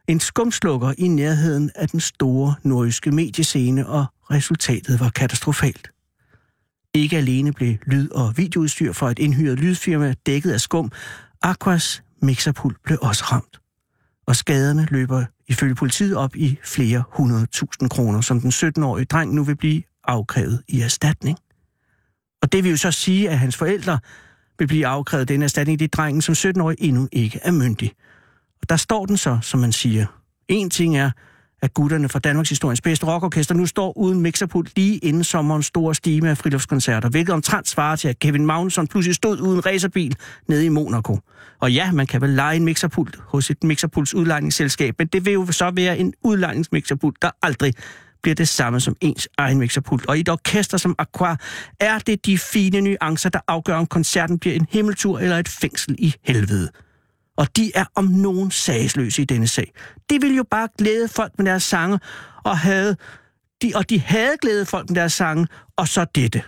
en skumslukker i nærheden af den store nordjyske mediescene, og resultatet var katastrofalt. Ikke alene blev lyd- og videoudstyr fra et indhyret lydfirma dækket af skum, Aquas mixerpult blev også ramt. Og skaderne løber ifølge politiet op i flere hundredtusind kroner, som den syttenårige dreng nu vil blive afkrævet i erstatning. Og det vil jo så sige, at hans forældre vil blive afkrævet den erstatning, det drengen som syttenårig endnu ikke er myndig. Og der står den så, som man siger. En ting er, at gutterne fra Danmarks historiens bedste rockorkester nu står uden mixerpult lige inden sommerens store stime af friluftskoncerter, hvilket omtrent svarer til, at Kevin Magnusson pludselig stod uden racerbil nede i Monaco. Og ja, man kan vel lege en mixerpult hos et mixerpults udlejningsselskab, men det vil jo så være en udlejningsmixerpult, der aldrig bliver det samme som ens egen mixerpult. Og i et orkester som Aqua er det de fine nuancer, der afgør, om koncerten bliver en himmeltur eller et fængsel i helvede. Og de er om nogen sagsløse i denne sag. De ville jo bare glæde folk med deres sange, og, havde, de, og de havde glædet folk med deres sange, og så dette.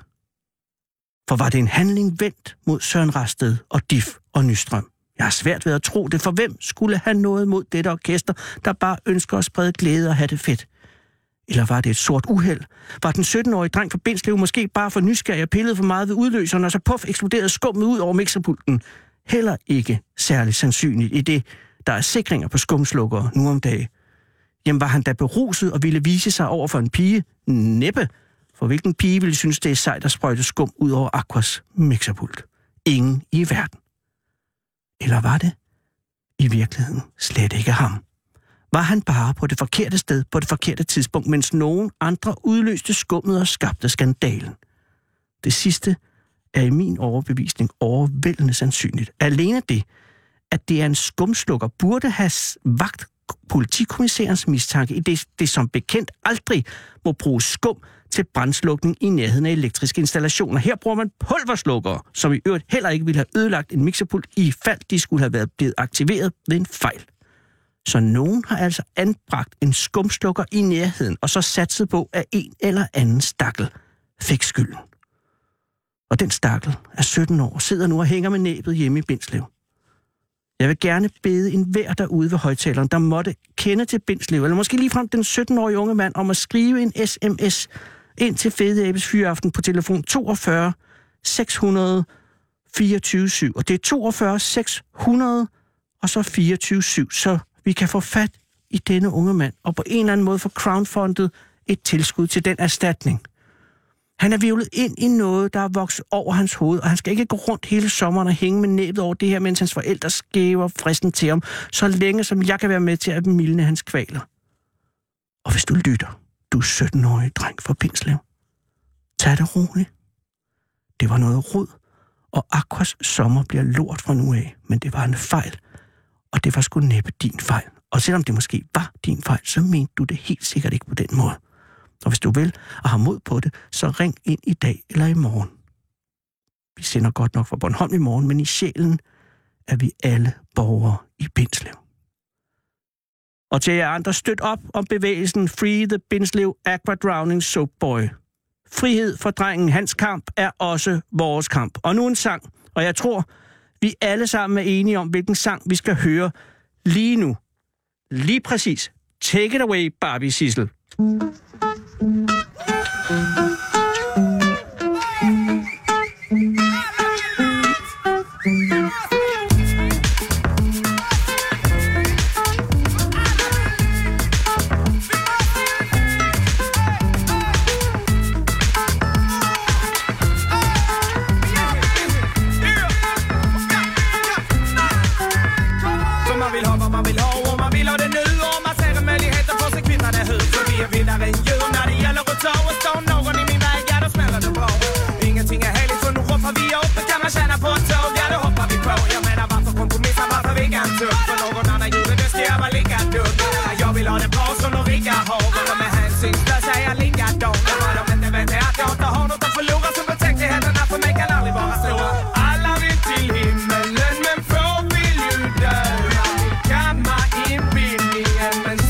For var det en handling vendt mod Søren Rasted og Diff og Nystrøm? Jeg har svært ved at tro det, for hvem skulle have noget mod dette orkester, der bare ønsker at sprede glæde og have det fedt? Eller var det et sort uheld? Var den syttenårige dreng fra Bindslev måske bare for nysgerrig og pillede for meget ved udløseren, og så puff eksploderede skummet ud over mixerpulten? Heller ikke særlig sandsynligt, i det der er sikringer på skumslukkere nu om dagen. Jamen var han da beruset og ville vise sig over for en pige? Næppe. For hvilken pige ville synes, det er sejt at sprøjte skum ud over Aquas mixerpult? Ingen i verden. Eller var det i virkeligheden slet ikke ham? Var han bare på det forkerte sted på det forkerte tidspunkt, mens nogen andre udløste skummet og skabte skandalen? Det sidste er i min overbevisning overvældende sandsynligt. Alene det, at det er en skumslukker, burde have vakt politikommissærens mistanke, i det, det som bekendt aldrig må bruge skum til brandslukning i nærheden af elektriske installationer. Her bruger man pulverslukkere, som i øvrigt heller ikke ville have ødelagt en mixerpult, i fald de skulle have været blevet aktiveret ved en fejl. Så nogen har altså anbragt en skumslukker i nærheden, og så satset på, at en eller anden stakkel fik skylden. Og den stakkel er sytten år, sidder nu og hænger med næbet hjemme i Bindslev. Jeg vil gerne bede enhver derude ved højtaleren, der måtte kende til Bindslev, eller måske ligefrem den syttenårige unge mand, om at skrive en sms ind til Fede Abes Fyraften på telefon fyrre to seks nul nul to fire syv. Og det er fyrre to seks nul nul og så fireogtyve syv, så vi kan få fat i denne unge mand, og på en eller anden måde få crowdfundet et tilskud til den erstatning. Han er hvirvlet ind i noget, der er vokset over hans hoved, og han skal ikke gå rundt hele sommeren og hænge med næbet over det her, mens hans forældre skæver fristen til ham, så længe som jeg kan være med til at mildne hans kvaler. Og hvis du lytter, du syttenårige dreng fra Bindslev, tag det roligt. Det var noget rod, og Aquas sommer bliver lort fra nu af, men det var en fejl, og det var sgu næppe din fejl. Og selvom det måske var din fejl, så mente du det helt sikkert ikke på den måde. Og hvis du vil og har mod på det, så ring ind i dag eller i morgen. Vi sender godt nok fra Bornholm i morgen, men i sjælen er vi alle borgere i Bindslev. Og til jer andre, støt op om bevægelsen Free the Bindslev Aqua Drowning Soap Boy. Frihed for drengen, hans kamp er også vores kamp. Og nu en sang, og jeg tror, vi alle sammen er enige om, hvilken sang vi skal høre lige nu. Lige præcis. Take it away, Barbie Sissel.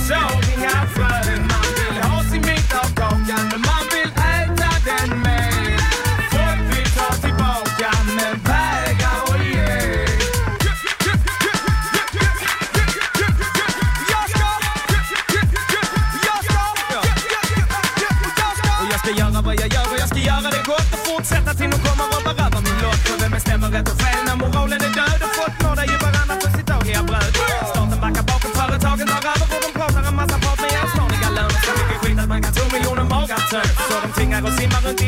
Show me how fun my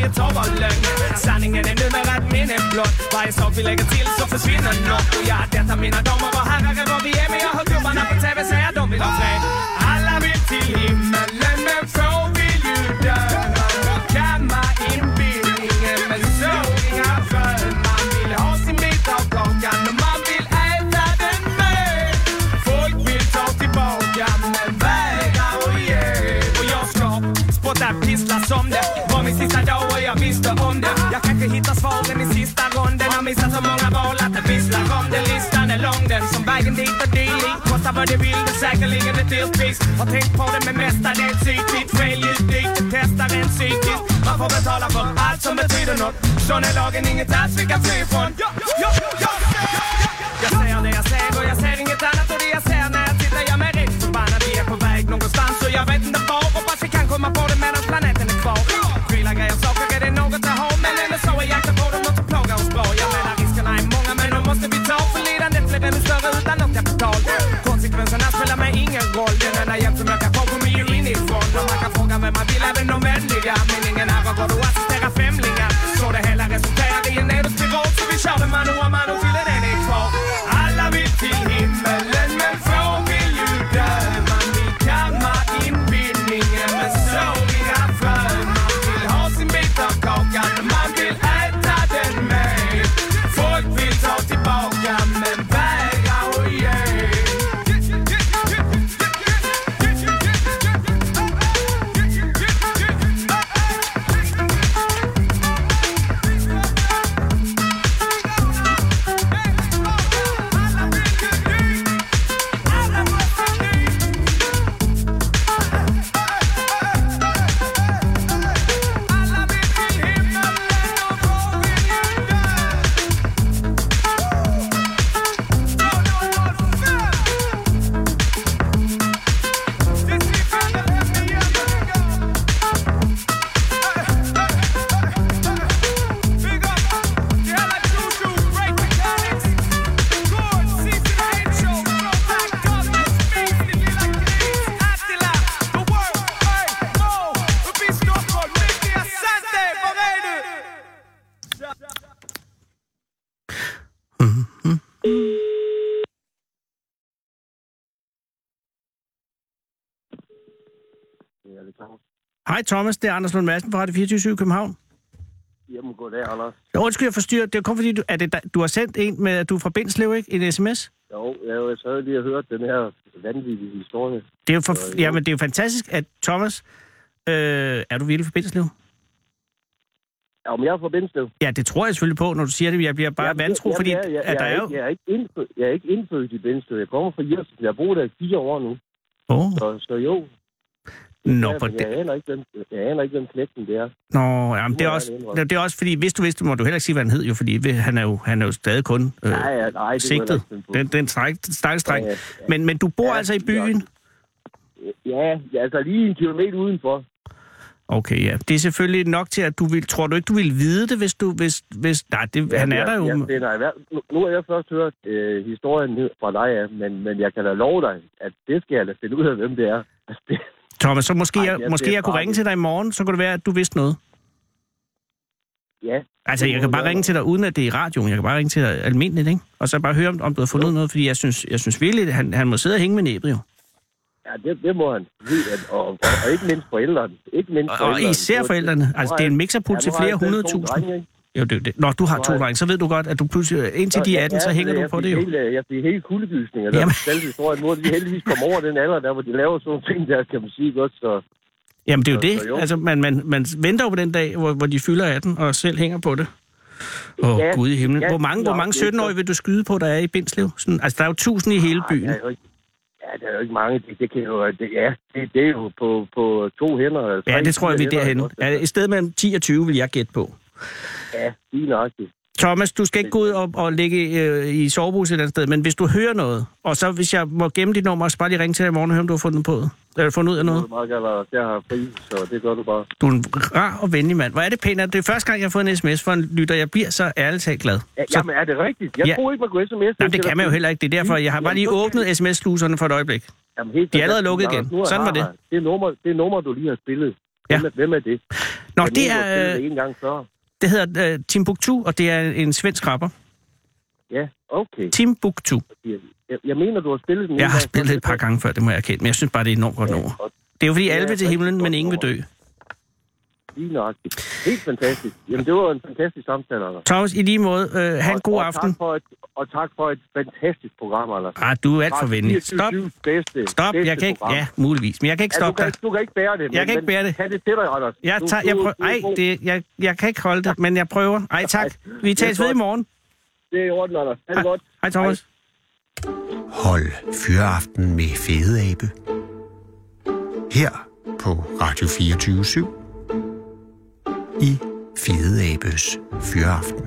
er topperløn. Sanningen er nødt med ret minde blot. Bare i sov vi lægger til, så forsvinder nok. Du, jeg har datter, minder dommer, hvor harrere, hvor vi er med. Jeg har køberne på tabet, så jeg dum vil opfra. Alla vil til himmelen, men få vil jo dø. Kan mig indbildningen, men så ingen følge. Man vil have sin midt og klokken, og man vil ældre den med. Folk vil tage tilbage, men væger og hjem. Og jeg skal spotte pisler som det. Var min sidste dag, og jeg vidste om det. Jeg kan ikke hitte svaren i sidste runde. Når misser så mange bold, at det visler om det. Listen er lang, den som vejen dit og del i. Koster hvad det vil, det sækerligen er delpris. Og tænk på det med mesterdels i dit fejljudigt. Det tester en psykisk. Man får betale for alt, som betyder noget. Sådan er lagen inget alt, vi kan fly ifrån. Jeg ser det, jeg ser, og jeg ser inget andet. Og det jeg ser, når jeg titter, jeg med rigtig forbandet. Vi er på vej någonstans, og jeg vet ikke hvor. Hoppas vi kan komme på det, medan planeten er kvar. Grilla grejer, saker, er det något jeg har? Men eller så er hjärtat på dem, og så plågar oss bra. Jag menar riskerna är många, men de måste vi ta. För lidandet blev ännu större utan något kapital. Konsekvenserna spelar mig ingen roll. Den enda hjälp som jag kan få kommer ju inifrån. Och man kan fråga vem man vill, även de vänliga. Meningen är att du assisterar femlingar. Så det hela resulterar i en nedåtspiral. Så vi kör det mano a mano till den ene är kvar. Alla vill till himmelen, men få vill ju dö. Man vill kamma inbildningen, men så inga frön. Man vill ha sin bit av kakan, man vill äta den med. Folk vill ta tillbaka, men vägar och gäng. Hej Thomas, det er Anders Lund Madsen fra Radio fireogtyve syv København. Jamen goddag, Anders. Jo, undskyld, jeg forstyrrer. Det er kun fordi, du, er det, du har sendt en med, at du er fra Bindslev, ikke? En sms? Jo, jeg sad lige og hørte den her vanvittige historie. Det er jo, for, så, jamen, det er jo fantastisk, at Thomas... Øh, er du virkelig fra Bindslev? Ja, om jeg er fra Bindslev? Ja, det tror jeg selvfølgelig på, når du siger det. Jeg bliver bare jamen, vantro, jamen, fordi... Jeg, jeg, at der jeg, er, jo... jeg, er ikke indfød, jeg er ikke indfødt i Bindslev. Jeg kommer fra Hirsen. Jeg bor der i fire år nu. Oh. Så, så jo... Nå, ja, for jeg aner ikke, hvem, jeg aner ikke, hvem knægten det er. Nå, jamen, det, er også, det er også fordi, hvis du vidste, må du heller ikke sige, hvad han hed, jo, fordi han er jo, han er jo stadig kun øh, nej, ja, nej, det sigtet. Den, den stakkels dreng. Ja, ja. men, men du bor ja, altså i byen? Ja, ja, altså lige en kilometer udenfor. Okay, ja. Det er selvfølgelig nok til, at du vil, tror du ikke, du ville vide det, hvis du... Hvis, hvis, nej, det, ja, han er ja, der jo. Ja, det er, nu, nu har jeg først hørt øh, historien fra dig, men, men jeg kan da love dig, at det skal jeg da finde ud af, hvem det er. Altså, det... Thomas, så måske, Ej, jeg, måske jeg kunne farligt. ringe til dig i morgen, så kunne det være, at du vidste noget. Ja. Altså, jeg kan bare ringe til dig, uden at det er i radioen. Jeg kan bare ringe til dig almindeligt, ikke? Og så bare høre, om du har fundet ja. noget, fordi jeg synes, jeg synes virkelig, at han, han må sidde og hænge med næbet, jo. Ja, det, det må han. Og, og, og ikke mindst forældrene. Ikke mindst forældrene. Og, og især forældrene. Altså, det er en mixerpul til flere hundrede tusind. Jo, det er det. Når du har to drenge, så ved du godt, at du pludselig, indtil de er atten, så hænger du på det jo. Hele, jeg bliver helt kuldegysninger. Jamen. Nu er de heldigvis kommet over den alder, der hvor de laver sådan ting der, kan man sige godt, så... Jamen, det er jo så, det. Jo. Altså, man, man, man venter jo på den dag, hvor, hvor de fylder atten, og selv hænger på det. Åh, ja, Gud i himlen. Ja, hvor mange, ja, hvor mange syttenårige vil du skyde på, der er i Bindslev? Sådan, altså, der er jo tusind i hele byen. Ja, der er jo ikke mange. Det, det kan jo... Det, ja, det, det er jo på, på to hænder. Ja, det tror jeg, vi er derhenne. Ja, i stedet mellem ti og tyve vil jeg gætte på. Ja, lige nok. Thomas, du skal ikke gå ud og, og ligge øh, i sovebus et eller andet sted, men hvis du hører noget, og så hvis jeg må gemme dit nummer, så bare lige ringe til dig i morgen og høre, om du har fundet, på, øh, fundet ud af noget. Jeg har fri, så det gør du bare. Du er en rar og venlig mand. Hvor er det pænt, at det er første gang, jeg har fået en sms fra en lytter. Jeg bliver så ærligt talt glad. Ja, så... Jamen, er det rigtigt? Jeg ja. tror ikke, man kunne sms'e. Jamen, det kan man jo heller ikke. Det er derfor, jeg har bare lige åbnet sms-sluserne for et øjeblik. Jamen, de er allerede lukket igen. Sådan var det. Det nummer, det nummer, du lige har spillet. Hvem, ja. er, hvem er det? Nå, det, det er... En gang før. Det hedder uh, Timbuktu, og det er en svensk rapper. Ja, okay. Timbuktu. Jeg, jeg mener, du har spillet den. Jeg har spillet det et par gange før, det må jeg erkende, men jeg synes bare, det er enormt godt ja, over. Det er jo fordi, alle vil til himlen, men ingen vil dø. Lige nøjagtigt. Helt fantastisk. Jamen, det var en fantastisk samtale, Anders. Thomas, i lige måde. Øh, ha' en god og, og aften. Tak for et, og tak for et fantastisk program, Anders. Ah, du er alt for venlig. Stop. Bedste, Stop. Bedste jeg kan ikke... Program. Ja, muligvis. Men jeg kan ikke ja, stoppe dig. Du, du kan ikke bære det. Men, jeg kan ikke bære det. Kan det til dig, Anders? Jeg, du, tager, jeg, prøver, ej, det, jeg, jeg kan ikke holde det, men jeg prøver. Ej, tak. Vi tages ved i morgen. Det er i orden, Anders. Ha' det godt. Hej, Thomas. Hej. Hold fyreaften med Fede Abe. Her på Radio fireogtyve syv. I Fede Abes Fyraften.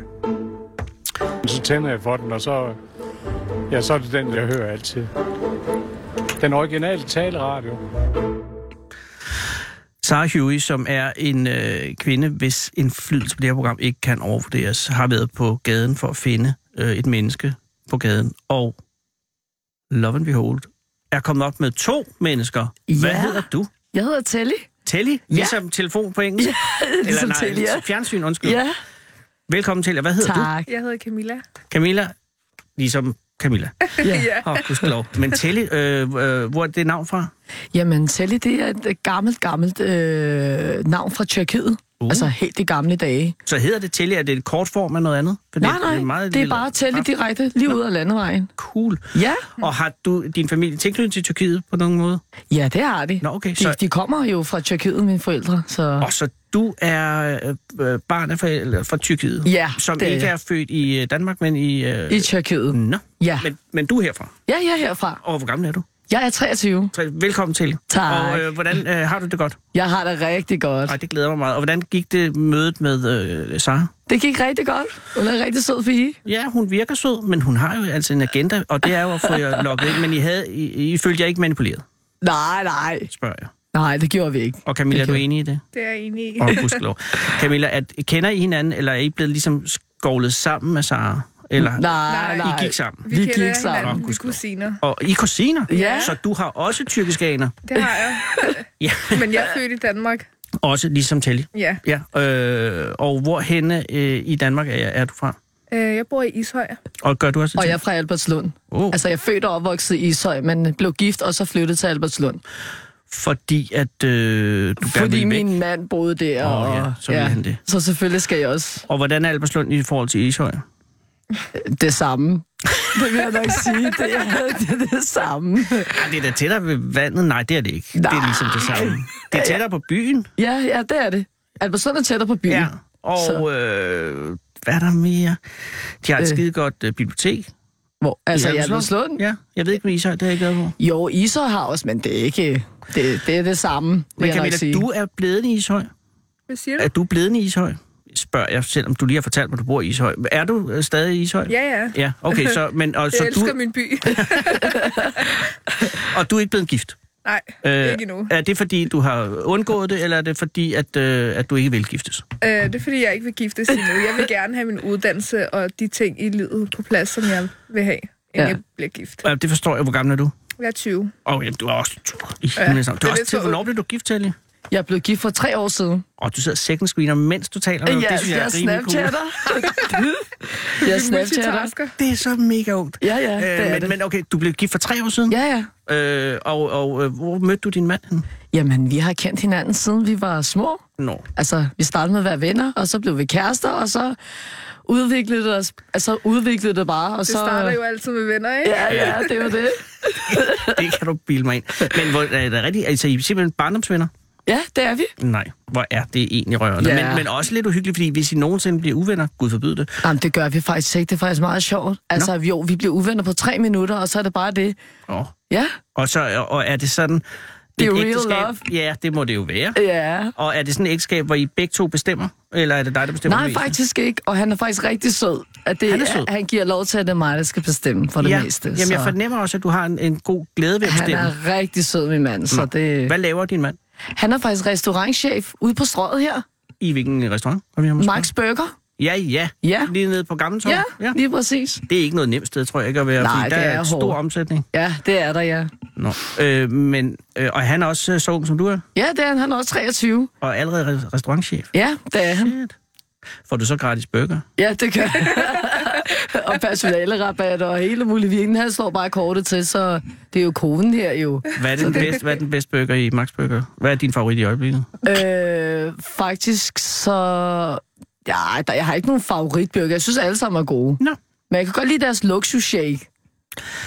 Så tænder jeg for den, og så, ja, så er det den, jeg hører altid. Den originale taleradio. Sarah Huey, som er en øh, kvinde, hvis indflydelse på det her program ikke kan overvurderes, har været på gaden for at finde øh, et menneske på gaden. Og love and behold, er kommet op med to mennesker. Ja. Hvad hedder du? Jeg hedder Telly. Telly? Ligesom ja. Telefon på engelsk? Ja, ligesom Eller nej, Telly, ja. Fjernsyn, undskyld. Ja. Velkommen til, og hvad hedder tak. du? Tak. Jeg hedder Camilla. Camilla? Ligesom Camilla. Ja. Åh, oh, gudskelov. Men Telly, øh, øh, hvor er det navn fra? Jamen, Telly, det er et gammelt, gammelt øh, navn fra Tyrkiet. Uh. Altså helt de gamle dage. Så hedder det Telly, er det et kort form af noget andet? For nej, nej, det er, meget det er bare Telly direkte, lige Nå. ud af landevejen. Cool. Ja. Og har du din familie tilknyttet til Tyrkiet på nogen måde? Ja, det har de. Nå, okay. Så... De, de kommer jo fra Tyrkiet, mine forældre. Så... Og så du er øh, barn af forældre fra Tyrkiet? Ja, som det er ikke er født i Danmark, men i... Øh... I Tyrkiet. Nå, ja. men, men du er herfra? Ja, jeg er herfra. Og hvor gammel er du? Jeg er treogtyve. Velkommen til. Tak. Og øh, hvordan øh, har du det godt? Jeg har det rigtig godt. Ej, det glæder mig meget. Og hvordan gik det mødet med øh, Sarah? Det gik rigtig godt. Hun er en rigtig sød pige. Ja, hun virker sød, men hun har jo altså en agenda, og det er jo at få jer lukket ind. Men I, havde, I, I følte jer ikke manipuleret? Nej, nej. Spørger jeg. Nej, det gjorde vi ikke. Og Camilla, er du enig i det? Det er jeg enig i. Og gudskelov. Camilla, at, kender I hinanden, eller er I blevet ligesom skovlet sammen med Sarah? Eller nej, nej. I gik sammen. Vi, vi gik hinanden. sammen. Og vi kusiner. Og I kusiner? Ja. Så du har også tyrkiske aner? Det har jeg. Ja. Men jeg er født i Danmark. Også ligesom Telly? Ja. ja. Øh, og hvorhenne øh, i Danmark er, er du fra? Øh, jeg bor i Ishøj. Og gør du også til? Og jeg er fra Albertslund. Oh. Altså jeg er født og opvokset i Ishøj, men blev gift og så flyttede til Albertslund. Fordi at øh, du Fordi min væk. mand boede der. Oh, og ja, så ville ja. han det. Så selvfølgelig skal jeg også. Og hvordan er Albertslund i forhold til Ishøj? Det samme. Det vil jeg nok sige. Det er det, det samme. Ej, det er da tættere ved vandet. Nej, det er det ikke. Nej. Det er ligesom det samme. Det er tættere på byen. Ja, ja, det er det. Albertslund er tættere på byen. Ja. Og øh, hvad er der mere? De har et øh. skide godt øh, bibliotek. Hvor? Altså i Albertslund? Ja. Jeg ved ikke, hvad Ishøj det har jeg gået på. Jo, Ishøj har også, men det er ikke... Det, det er det samme, men Camilla, du er blevet i Ishøj. Hvad siger du? Er du blevet i Ishøj? Spørger jeg, selvom du lige har fortalt mig, du bor i Ishøj. Er du stadig i Ishøj? Ja, ja. Ja, okay, så... Men, og, så jeg elsker du... min by. Og du er ikke blevet gift? Nej, øh, ikke endnu. Er det, fordi du har undgået det, eller er det, fordi at, øh, at du ikke vil giftes? Øh, det er, fordi jeg ikke vil giftes endnu. Jeg vil gerne have min uddannelse og de ting i livet på plads, som jeg vil have, inden ja. jeg bliver gift. Ja, det forstår jeg. Hvor gammel er du? Jeg er tyve. Okay, du er også... I ja, du er også til... Hvornår blev du gift, Telly? Jeg er blevet gift for tre år siden. Og du sidder second screener, mens du taler. Ja, det synes jeg, jeg er snapchatter. Jeg snapchatter. Det er så mega ondt. Ja, ja, det øh, men, det. men okay, du blev gift for tre år siden? Ja, ja. Øh, og og øh, hvor mødte du din mand? Jamen, vi har kendt hinanden, siden vi var små. No. Altså, vi startede med at være venner, og så blev vi kærester, og så udviklede det, os, altså, udviklede det bare. Og det så, starter jo altid med venner, ikke? Ja, ja, det var det. Det kan du bilde mig ind. Men hvor, er det rigtigt? Altså, I er simpelthen barndomsvenner? Ja, det er vi. Nej, hvor er det egentlig rørende. Ja. Men, men også lidt uhyggeligt, fordi hvis I nogensinde bliver uvenner, Gud forbyde det. Jamen, det gør vi faktisk ikke. Det er faktisk meget sjovt. Altså, Nå. jo, vi bliver uvenner på tre minutter, og så er det bare det. Oh. Ja. Og så og, og er det sådan... Det er real ægteskab, love. Ja, det må det jo være. Ja. Og er det sådan et ægteskab, hvor I begge to bestemmer? Eller er det dig, der bestemmer? Nej, faktisk ikke. Og han er faktisk rigtig sød. At det, han er sød. Han giver lov til, at det er mig, der skal bestemme for det ja. meste. Jamen, så. jeg fornemmer også, at du har en, en god glæde ved at bestemme. Han er rigtig sød, min mand. Så det... Hvad laver din mand? Han er faktisk restaurantchef ude på strøget her. I hvilken restaurant? Max Burger. Ja, ja. Ja. Lige nede på Gammeltorv. Ja, ja, lige præcis. Det er ikke noget nemt sted, tror jeg ikke at være. Nej, der det er, er en stor hård. Omsætning. Ja, det er der, ja. Nå. Øh, men, øh, og han er også så ung, som du er? Ja, det er han. Han er også treogtyve. Og allerede restaurantchef? Ja, det er han. Shit. Får du så gratis burger? Ja, det kan og personalerabat og hele muligheden. Han står bare kortet til, så det er jo konen her jo. Hvad er den, bedste, hvad er den bedste burger i Max Burger? Hvad er din favorit i øjeblikket? Øh, faktisk så... Ja, der, jeg har ikke nogen favoritburger. Jeg synes, alle sammen er gode. No. Men jeg kan godt lide deres luksusshake.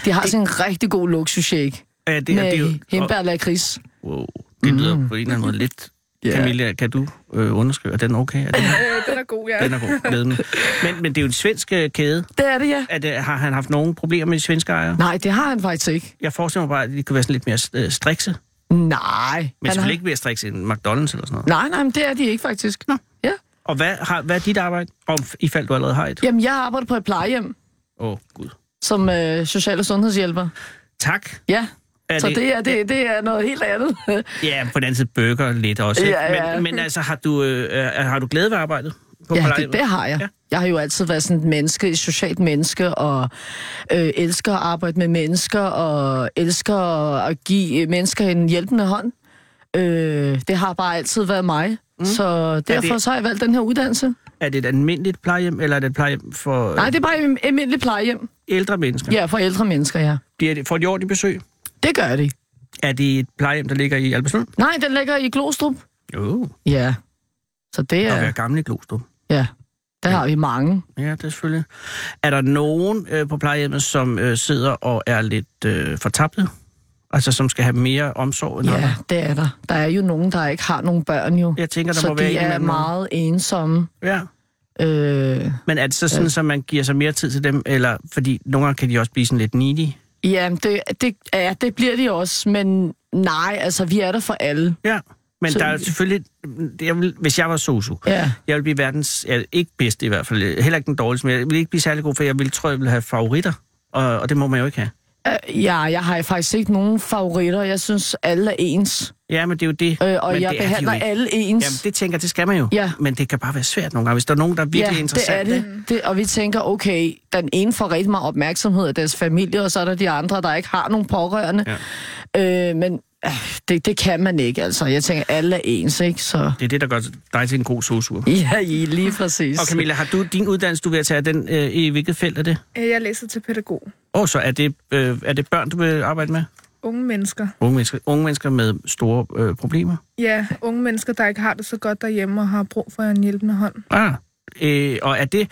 De har det... sådan en rigtig god luksusshake. Ja, det her, med det er jo... hindbær og lakrids. Wow, det lyder mm. på en eller anden måde lidt... Yeah. Camilla, kan du øh, underskrive, er den okay? Er den... den er god, ja. Den er god. Men, men det er jo en svensk kæde. Det er det, ja. Er det, har han haft nogen problemer med de svenske ejere? Nej, det har han faktisk ikke. Jeg forestiller mig bare, at de kunne være sådan lidt mere strikse. Nej. Men selvfølgelig har... ikke mere strikse end McDonald's eller sådan noget. Nej, nej, men det er de ikke faktisk. Nå. Ja. Og hvad, har, hvad er dit arbejde, om ifald du allerede har et? Jamen, jeg arbejder på et plejehjem. Åh, oh, Gud. Som øh, social- og sundhedshjælper. Tak. Ja. Er så det, det, er, det, det er noget helt andet. Ja, på den anden side burger lidt også. Ja, ja. Men, men altså, har du, øh, har du glæde ved arbejdet? På ja, det, det har jeg. Ja. Jeg har jo altid været sådan et menneske, et socialt menneske, og øh, elsker at arbejde med mennesker, og elsker at give mennesker en hjælpende hånd. Øh, det har bare altid været mig. Mm. Så derfor det, så har jeg valgt den her uddannelse. Er det et almindeligt plejehjem, eller er det et plejehjem for... Øh, Nej, det er bare et almindeligt plejehjem. Ældre mennesker? Ja, for ældre mennesker, ja. Bliver det, får de ordentligt besøg? Det gør de. Er det et plejehjem, der ligger i Albertslund? Nej, den ligger i Glostrup. Jo. Ja. Så det er... Og være gamle i Glostrup. Ja. Der ja. Har vi mange. Ja, det er selvfølgelig. Er der nogen øh, på plejehjemmet, som øh, sidder og er lidt øh, fortablet? Altså, som skal have mere omsorg end ja, andre? Det er der. Der er jo nogen, der ikke har nogen børn jo. Jeg tænker, der så må de være en er meget ensomme. Ja. Øh, Men er det så sådan, øh. så man giver sig mere tid til dem? Eller, fordi nogle gange kan de også blive sådan lidt needy? Ja det, det, ja, det bliver de også, men nej, altså, vi er der for alle. Ja, men så der er selvfølgelig... Jeg vil, hvis jeg var sosu, ja. Jeg ville blive verdens... Ja, ikke bedst i hvert fald, heller ikke den dårligste, men jeg ville ikke blive særlig god, for jeg ville, tror, jeg ville have favoritter, og, og det må man jo ikke have. Uh, ja, jeg har faktisk ikke nogen favoritter. Jeg synes, alle er ens. Ja, men det er jo det. Øh, og men jeg det behandler de alle ens. Jamen, det tænker det skal man jo. Ja. Men det kan bare være svært nogle gange, hvis der er nogen, der er virkelig ja, interessant. Ja, det er det. det. Og vi tænker, okay, den ene får rigtig meget opmærksomhed af deres familie, og så er der de andre, der ikke har nogen pårørende. Ja. Øh, men øh, det, det kan man ikke, altså. Jeg tænker, alle er ens, ikke? Så... Det er det, der gør dig til en god sosu. Ja, lige præcis. Og Camilla, har du din uddannelse, du vil tage, den øh, i hvilket felt er det? Jeg læser til pædagog. Åh, oh, så er det, øh, er det børn, du vil arbejde med? Unge mennesker. Unge mennesker, unge mennesker med store øh, problemer? Ja, unge mennesker, der ikke har det så godt derhjemme og har brug for en hjælpende hånd. Ah, øh, og er det,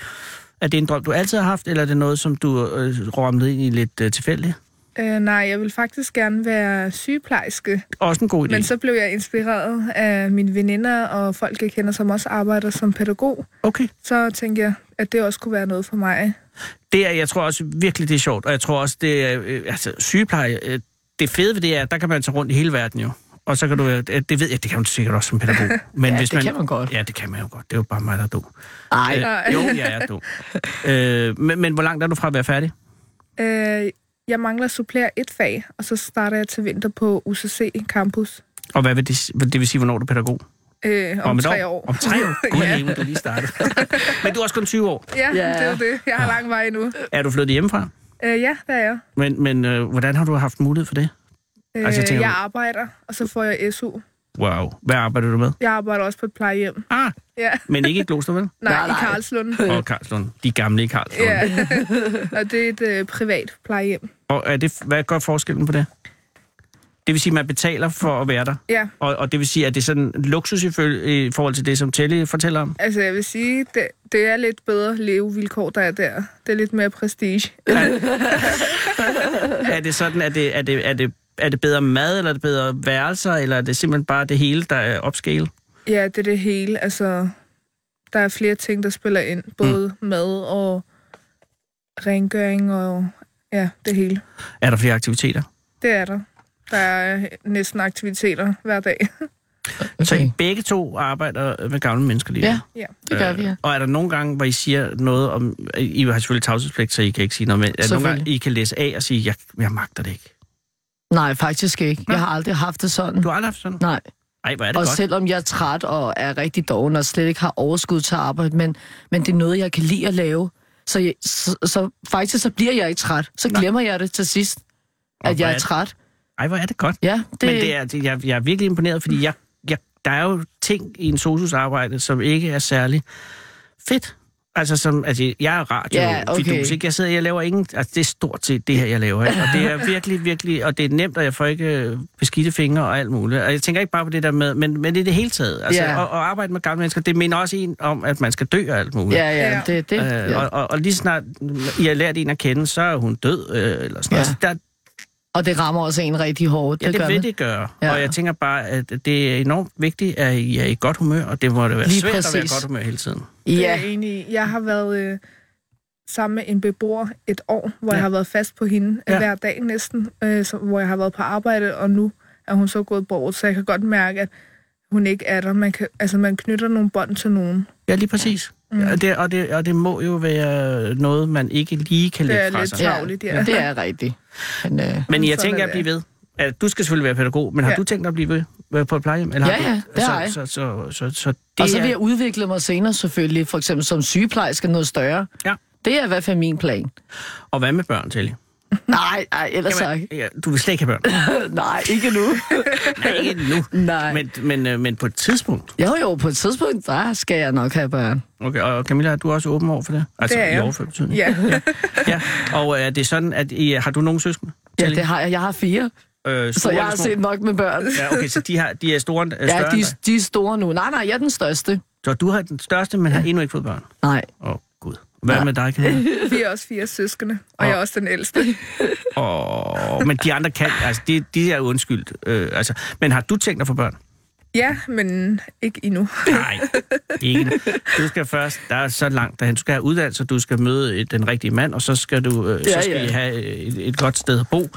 er det en drøm, du altid har haft, eller er det noget, som du øh, ramlede ind i lidt øh, tilfældigt? Øh, nej, jeg ville faktisk gerne være sygeplejerske. Også en god idé. Men så blev jeg inspireret af mine veninder og folk, jeg kender, som også arbejder som pædagog. Okay. Så tænkte jeg, at det også kunne være noget for mig. Det er, jeg tror også virkelig, det er sjovt, og jeg tror også, det er, øh, altså sygepleje... Øh, Det fede ved det er, at der kan man tage rundt i hele verden jo. Og så kan du, det ved jeg, det kan man sikkert også som pædagog. Men ja, hvis det man, kan man godt. Ja, det kan man jo godt. Det er jo bare mig, der er dum. Ej, øh, jo, jeg er dum. øh, men, men hvor langt er du fra at være færdig? Øh, jeg mangler at supplere et fag, og så starter jeg til vinter på U C C Campus. Og hvad vil det, det vil sige, hvornår du er pædagog? Øh, om, om tre år. år. Om tre år? Gud, ja. Jamen, du lige startede. Men du er også kun tyve år. Ja, ja, det er det. Jeg har lang vej endnu. Er du flyttet hjemmefra? Øh, ja, det er jeg. Men, men øh, hvordan har du haft mulighed for det? Øh, altså, jeg, tænker, jeg arbejder, og så får jeg S U. Wow. Hvad arbejder du med? Jeg arbejder også på et plejehjem. Ah, ja. Men ikke i Glostrup, vel? Nej, nej, i Karlslund. Og oh, Karlslund. De gamle i Karlslund. Ja. Og det er et øh, privat plejehjem. Og er det, hvad gør forskellen på det? Det vil sige, at man betaler for at være der? Ja. Og, og det vil sige, at det er sådan luksus i forhold til det, som Telly fortæller om? Altså, jeg vil sige, det, det er lidt bedre levevilkår, der er der. Det er lidt mere prestige. Ja. Er det sådan, at det, er, det, er, det, er det bedre mad, eller er det bedre værelser, eller er det simpelthen bare det hele, der er upscale? Ja, det er det hele. Altså, der er flere ting, der spiller ind. Både mm. mad og rengøring og ja, det hele. Er der flere aktiviteter? Det er der. Der er næsten aktiviteter hver dag. Okay. Så I begge to arbejder med gamle mennesker lige nu? Ja, ja, det gør vi, ja. Og er der nogle gange, hvor I siger noget om... I har selvfølgelig tavshedspligt, så I kan ikke sige noget, men er der nogle gange, I kan læse af og sige, jeg, jeg magter det ikke? Nej, faktisk ikke. Nej. Jeg har aldrig haft det sådan. Du har aldrig haft sådan? Nej. Ej, hvor er det og godt. Selvom jeg er træt og er rigtig doven og slet ikke har overskud til at arbejde, men, men det er noget, jeg kan lide at lave. Så, jeg, så, så faktisk så bliver jeg ikke træt. Så glemmer Nej. Jeg det til sidst, og at jeg er, er træt. Ej, hvor er det godt. Ja, det... Men det er, det, jeg, jeg er virkelig imponeret, fordi jeg, jeg, der er jo ting i en sosus arbejde, som ikke er særlig fedt. Altså, som, altså jeg er radiofidus, ikke? Jeg sidder, jeg laver ingen... Altså, det er stort set det her, jeg laver, ikke? Og det er virkelig, virkelig... Og det er nemt, og jeg får ikke beskidte fingre og alt muligt. Og jeg tænker ikke bare på det der med... Men, men det er det hele taget. Altså, yeah. og, og arbejde med gamle mennesker, det minder også en om, at man skal dø og alt muligt. Ja, ja, det er det. Øh, og, og, og lige snart I har lært en at kende, så er hun død, øh, eller sådan ja. noget. Der, og det rammer også en rigtig hårdt. Ja, det, det gør vil det, det gøre. Ja. Og jeg tænker bare, at det er enormt vigtigt, at I er i godt humør, og det må det være lige svært præcis. At være i godt humør hele tiden. Ja. Det er jeg enig i. Jeg har været øh, sammen med en beboer et år, hvor ja. jeg har været fast på hende ja. hver dag næsten, øh, så, hvor jeg har været på arbejde, og nu er hun så gået bort, så jeg kan godt mærke, at hun ikke er der. Man kan, altså, man knytter nogle bånd til nogen. Ja, lige præcis. Mm. Ja, og, det, og, det, og det må jo være noget, man ikke lige kan lægge fra sig. Det er lidt travligt, ja. ja. Det er rigtigt. Men, øh, men jeg tænker at blive ved. Altså, du skal selvfølgelig være pædagog, men har ja. du tænkt at blive ved på et plejehjem? Eller ja, ja, det har jeg. Så, så, så, så, så det og så vil jeg udvikle mig senere selvfølgelig, for eksempel som sygeplejerske noget større. Ja. Det er i hvert fald min plan. Og hvad med børn, Telly? Nej, nej, ellers jamen, ikke. Du vil slet ikke have børn. Nej, ikke nu. Nej, ikke nu. Nej. Men, men, men på et tidspunkt? Jo, jo, på et tidspunkt, der skal jeg nok have børn. Okay, og Camilla, er du også åben over for det? Altså, det er jeg. I overført betydning. Ja. ja. ja. Og er det sådan, at I, har du nogen søskende? Ja, det har jeg. Jeg har fire. Øh, så jeg har set nok med børn. Ja, okay, så de, har, de er store, øh, større? Ja, de, de er store nu. Nej, nej, jeg er den største. Så du har den største, men har endnu ikke fået børn? Nej. Åh, oh, Gud. Hvad med dig, Camilla? Vi er også fire søskende, og oh. jeg er også den ældste. oh, men de andre kan, altså de, de er undskyldt. Øh, altså, men har du tænkt dig for børn? Ja, men ikke endnu. Nej, ikke endnu. Du skal først, der er så langt derhen. Du skal have uddannelse, du skal møde den rigtige mand, og så skal du øh, ja, så skal ja. I have et, et godt sted at bo.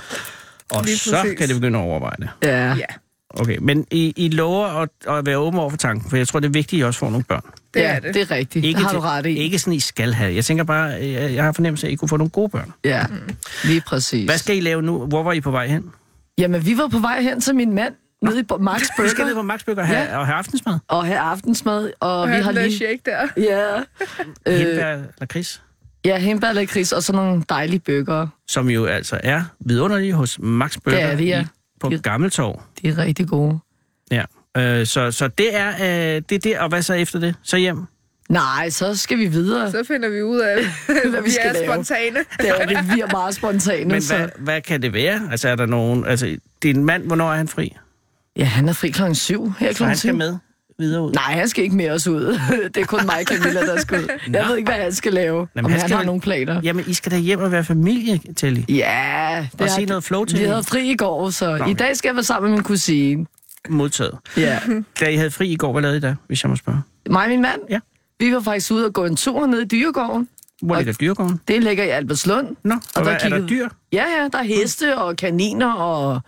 Og lige så præcis. Kan det begynde at overveje det. Ja. ja. Okay, men I, I lover at, at være åben over for tanken, for jeg tror, det er vigtigt, at I også får nogle børn. Det er det. Det er rigtigt. Ikke det har til, du ret i. Ikke sådan, I skal have. Jeg tænker bare, jeg, jeg har fornemmelse af, at I kunne få nogle gode børn. Ja, mm. lige præcis. Hvad skal I lave nu? Hvor var I på vej hen? Jamen, vi var på vej hen til min mand, nå. Nede i Max Burger. Vi skal ned på Max Burger og, ja. og have aftensmad. Og have aftensmad. Og, og vi har lige... shake der. Ja. Hindbær øh... lakrids. Ja, hindbær lakrids og sådan nogle dejlige burger. Som jo altså er vidunderlige hos Max Burger. Ja, det er. På Gammeltorv. Det er rigtig gode. Ja, øh, så, så det er øh, det, er det, og hvad så efter det? Så hjem? Nej, så skal vi videre. Så finder vi ud af, hvad vi skal lave. Vi er spontane. Det er det, vi er meget spontane. Men hvad, hvad kan det være? Altså er der nogen... Altså, din mand, hvornår er han fri? Ja, han er fri klokken syv. Her klokken han syv. Skal med videre ud? Nej, han skal ikke med os ud. Det er kun mig og Camilla, der skal ud. Jeg ved ikke, hvad han skal lave. Jamen, om han, han har han... nogle planer. Jamen, I skal da hjem og være familie, Telly. Ja. Det og se noget flow til. Vi havde fri i går, så nå, i dag skal jeg være sammen med min kusine. Modtaget. Ja. Da I havde fri i går, hvad lavede I da, hvis jeg må spørge? Mig og min mand? Ja. Vi var faktisk ude og gå en tur ned i Dyregården. Hvor ligger Dyregården? Det ligger i Albertslund. Nå, og, og hvad, der kiggede... er der dyr? Ja, ja, der er heste og kaniner og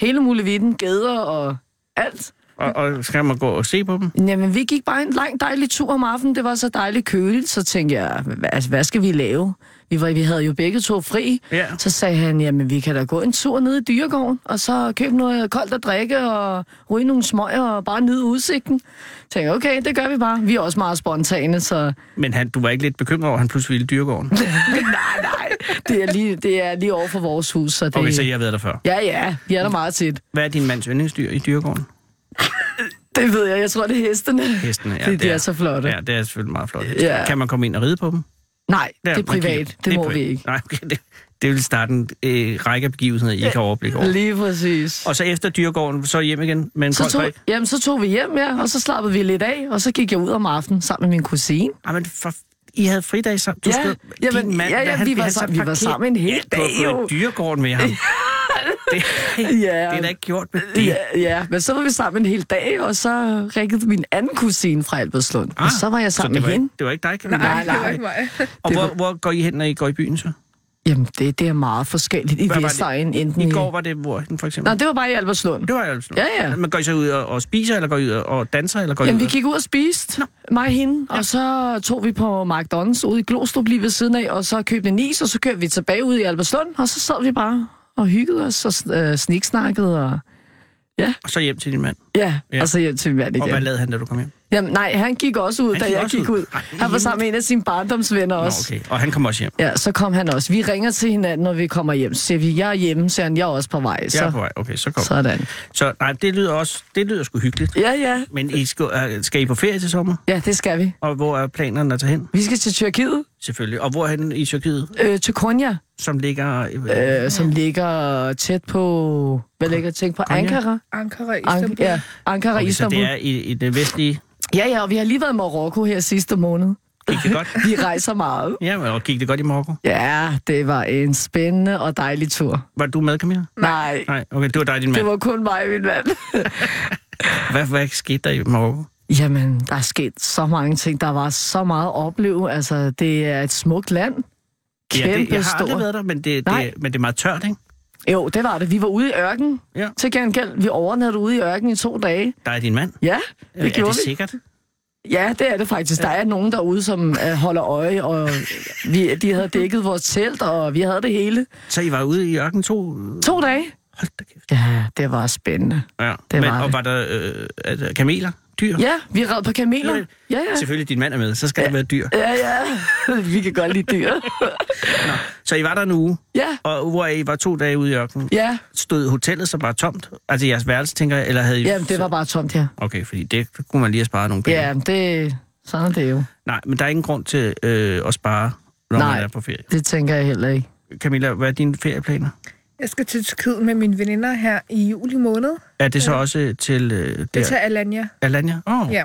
hele muligheden, gæder og alt. Og, og skal man gå og se på dem? Jamen, vi gik bare en lang, dejlig tur om aftenen. Det var så dejligt køligt. Så tænkte jeg, hvad, hvad skal vi lave? Vi, var, vi havde jo begge to fri. Ja. Så sagde han, jamen, vi kan da gå en tur ned i Dyregården, og så købe noget koldt at drikke, og ryge nogle smøger, og bare nyde udsigten. Så tænkte jeg, okay, det gør vi bare. Vi er også meget spontane, så... Men han, du var ikke lidt bekymret over, at han pludselig ville i Dyregården? nej, nej. Det er, lige, det er lige over for vores hus, så det... Okay, så I har været der før? Ja, ja. Vi er der meget tit. Hvad er din mands yndlingsdyr i Dyregården? Det ved jeg. Jeg tror, det er hestene. Hestene, ja. De, det de er, er så flotte. Ja, det er selvfølgelig meget flot. Ja. Kan man komme ind og ride på dem? Nej, der, det er privat. Kan, det, det må privat. Vi ikke. Nej, okay, det, det vil starte en øh, række af begivenheder, I ja, kan overblikke over. Lige præcis. Og så efter Dyregården, så hjem igen med en så kold tog, jamen, så tog vi hjem, ja, og så slappede vi lidt af, og så gik jeg ud om aftenen sammen med min kusine. Jamen, for... I havde fridag sammen? Du ja, skød, jamen, din mand, ja, ja, han, vi, var sammen, vi var sammen en hel dag jo. Dyregården med ham. Det, det, ja, det er da ikke gjort med det. Ja, ja, men så var vi sammen en hel dag, og så rækkede min anden kusine fra Albertslund. Ah, og så var jeg sammen med hende. Ikke, det var ikke dig, Camilla? Nej, nej. Det var ikke mig. Og hvor, hvor går I hen, når I går i byen så? Jamen, det, det er meget forskelligt i Vestegnen. Enten i går var det hvor, for eksempel? Nej, det var bare i Albertslund. Det var i Albertslund. Ja, ja. Men går I så ud og, og spiser, eller går I ud og danser, eller går jamen, I ud og... vi gik ud og spiste, mig og hende, ja. Og så tog vi på McDonald's ude i Glostrup lige ved siden af, og så købte en is, og så kørte vi tilbage ud i Albertslund, og så sad vi bare og hyggede os og øh, sniksnakkede og... Ja. Og så hjem til din mand. Ja, ja. Og så hjem til min mand igen. Og hvad lavede han, da du kom hjem? Jamen, nej, han gik også ud, han da gik jeg gik ud. ud. Han var sammen med en af sine barndomsvenner også. Nå, okay. Og han kom også hjem? Ja, så kom han også. Vi ringer til hinanden, når vi kommer hjem. Så siger vi, jeg er hjemme, siger han, jeg er også på vej. Så... Jeg er på vej, okay, så kom. Sådan. Så nej, det lyder også, det lyder sgu hyggeligt. Ja, ja. Men I skal, skal I på ferie til sommer? Ja, det skal vi. Og hvor er planerne at tage hen? Vi skal til Tyrkiet. Selvfølgelig. Og hvor er han i Tyrkiet? Øh, til Konya. Som ligger... Øh, som ligger tæt på... Hvad ligger tæt på? Ankara? Ankara, Istanbul. An- ja, Ankara, okay, Istanbul. Så det er i, i det vestlige... Ja, ja, og vi har lige været i Marokko her sidste måned. Gik det godt? Vi rejser meget. Ja, og gik det godt i Marokko? Ja, det var en spændende og dejlig tur. Var du med, Camilla? Nej. Nej, okay, det var dig, din mand. Det var kun mig, min mand. hvad, hvad skete der i Marokko? Jamen, der er sket så mange ting. Der var så meget at opleve. Altså, det er et smukt land. Kæmpe ja, det, jeg har aldrig stor. været der, men det, det, men det er meget tørt, ikke? Jo, det var det. Vi var ude i ørken. Ja. Til gengæld, vi overnattede ude i ørken i to dage. Der er din mand? Ja, det øh, gjorde vi. Er det sikkert? Ja, det er det faktisk. Der er nogen derude, som holder øje, og vi, de havde dækket vores telt, og vi havde det hele. Så I var ude i ørken to... To dage. Hold da kæft. Ja, det var spændende. Ja. Det Men, var og det. var der øh, altså, kameler? Dyr? Ja, vi red på kameler. Ja, ja. Selvfølgelig, din mand er med, så skal ja. der være dyr. Ja, ja. Vi kan godt lide dyr. Nå, så I var der en uge, ja. og hvor I var to dage ude i ørkenen. Ja. Stod hotellet så bare tomt? Altså jeres værelse, tænker jeg, eller havde I... Jamen, det var bare tomt, ja. Okay, fordi det kunne man lige have sparet nogle penge. Ja, det... sådan er det jo. Nej, men der er ingen grund til øh, at spare, når Nej, man er på ferie. Nej, det tænker jeg heller ikke. Camilla, hvad er dine ferieplaner? Jeg skal til Tyrkiet med mine veninder her i juli måned. Er det så ja. også til... Øh, det er til Alanya. Alanya? Åh, oh. ja.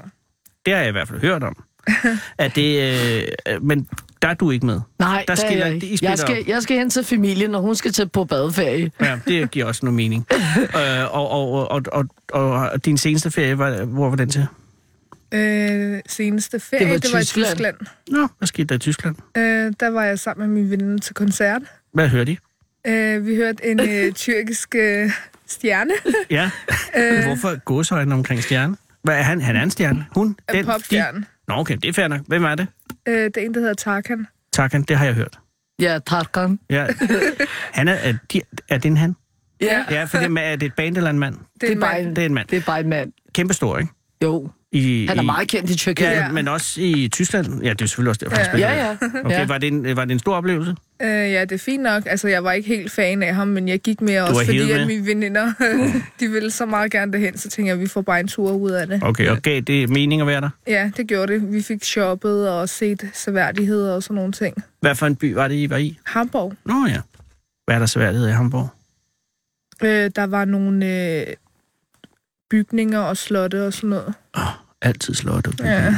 Det har jeg i hvert fald hørt om. Er det, øh, men der er du ikke med? Nej, der, der skiller, er jeg ikke. Jeg skal, jeg skal hen til familien, og hun skal til på badeferie. Ja, det giver også noget mening. øh, og, og, og, og, og din seneste ferie, var, hvor var den til? Øh, seneste ferie, det var, det var i Tyskland. Nå, hvad skete der i Tyskland? Øh, der var jeg sammen med mine veninder til koncert. Hvad hørte I? Uh, vi hørte en uh, tyrkisk uh, stjerne. Ja. uh, Hvorfor gåsøjne omkring stjerne? Hvad er han? Han er en stjerne. Hun? En popstjerne. De... Nå, okay, det er fair nok. Hvem er det? Uh, det er en, der hedder Tarkan. Tarkan, det har jeg hørt. Ja, Tarkan. Ja. Han er, er, de, er det en han? Ja. Ja, for det, er det et band eller en mand? Det er, det er, bare, en, det er en mand. Det er bare en mand. Kæmpe stor, ikke? Jo. I, han er meget kendt i Tyrkiet. Ja, men også i Tyskland. Ja, det er selvfølgelig også derfor, han ja. ja, ja. Okay, var det en, var det en stor oplevelse? Øh, ja, det er fint nok. Altså, jeg var ikke helt fan af ham, men jeg gik med også, fordi med. At mine veninder, de ville så meget gerne derhen, så tænkte jeg, at vi får bare en tur ud af det. Okay, og gav det mening at være der? Ja, det gjorde det. Vi fik shoppet og set seværdigheder og sådan nogle ting. Hvad for en by var det, I var i? Hamburg. Nå ja. Hvad er der seværdigheder i Hamburg? Øh, der var nogle øh, bygninger og slotte og sådan noget. Åh, oh, altid slotte og bygninger. Ja.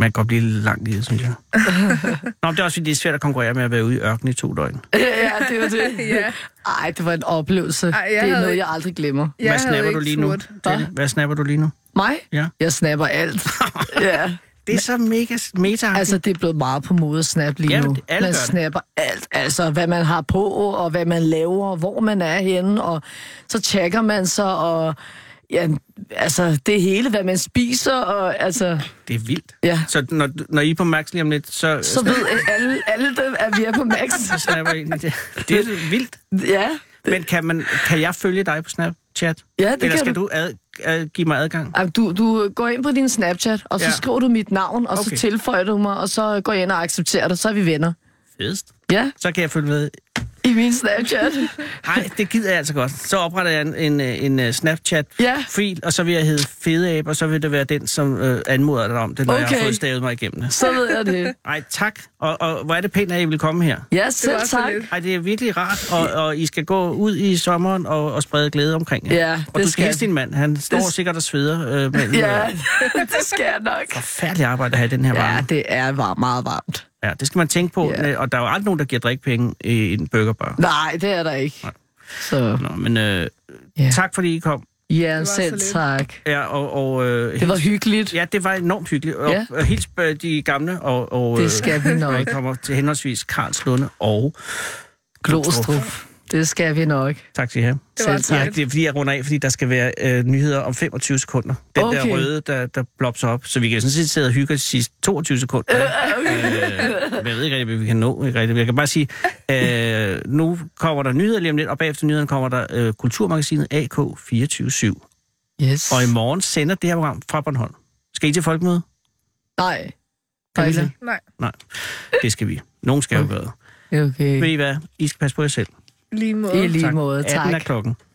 Man kan godt blive langt i det, synes jeg. Nå, det er også fordi, det er svært at konkurrere med at være ude i ørkenen i to døgn. Ja, det var det. Ja. Ej, det var en oplevelse. Ej, det er noget, ikke... jeg aldrig glemmer. Jeg Hvad snapper du lige nu? Hvad snapper du lige nu? Mig? Ja. Jeg snapper alt. ja. Det er så mega meta-agtigt. Altså, det er blevet meget på mode at snappe lige nu. Ja, man snapper alt. Altså, hvad man har på, og hvad man laver, og hvor man er henne. Og så tjekker man sig, og... Ja, altså, det hele, hvad man spiser, og altså... Det er vildt. Ja. Så når, når I er på Max lige om lidt, så... Så ved alle, alle dem, at vi er på Max. Så snapper I. Det er vildt. Ja. Men kan, man, kan jeg følge dig på Snapchat? Ja, det Eller skal du, du ad, ad, give mig adgang? Jamen, du, du går ind på din Snapchat, og så ja. skriver du mit navn, og okay. så tilføjer du mig, og så går jeg ind og accepterer dig, så er vi venner. Fedest. Ja. Så kan jeg følge med... I min Snapchat. Nej, det gider jeg altså godt. Så opretter jeg en, en, en Snapchat-fil, ja. og så vil jeg hedde Fedeab, og så vil det være den, som øh, anmoder dig om det, når okay. jeg har fået stavet mig igennem det. Så ved jeg det. Ej, tak. Og, og hvor er det pænt, at I vil komme her. Ja, selv tak. Ej, det er virkelig rart, og, og I skal gå ud i sommeren og, og sprede glæde omkring jer. Ja, det skal Og du skal hilse din mand. Han står det... sikkert og sveder. Øh, mellem, ja, øh, det skal jeg nok. Forfærdelig arbejde at have den her varme. Ja, det er var- meget varmt. Ja, det skal man tænke på. Yeah. Og der er jo aldrig nogen, der giver drikpenge i en burgerbar. Nej, det er der ikke. Så. Nå, men øh, yeah. tak, fordi I kom. Ja, selv tak. Ja, og, og, øh, det var hils, hyggeligt. Ja, det var enormt hyggeligt. Og, yeah. og hils de gamle. Og, og, det skal øh, vi nok. Og I kommer til henholdsvis Karlslund og Glostrup. Glostrup. Det skal vi nok. Tak skal I have. Det var tak. Ja, det er fordi, jeg runder af, fordi der skal være øh, nyheder om femogtyve sekunder. Den okay. der røde, der, der blopser op. Så vi kan sådan set sidde og hygge os de sidste toogtyve sekunder. Okay. Øh, jeg ved ikke rigtig, hvad vi kan nå. Ikke rigtig. Jeg kan bare sige, øh, nu kommer der nyheder lige om lidt, og bagefter nyhederne kommer der øh, kulturmagasinet A K fireogtyve syv. Yes. Og i morgen sender det her program fra Bornholm. Skal I til folkemøde? Nej. Camilla? Nej. Nej, det skal vi. Nogen skal jo gøre. Okay. Ved I hvad? I skal passe på jer selv. Lige måde. I lige måde, tak. atten er klokken.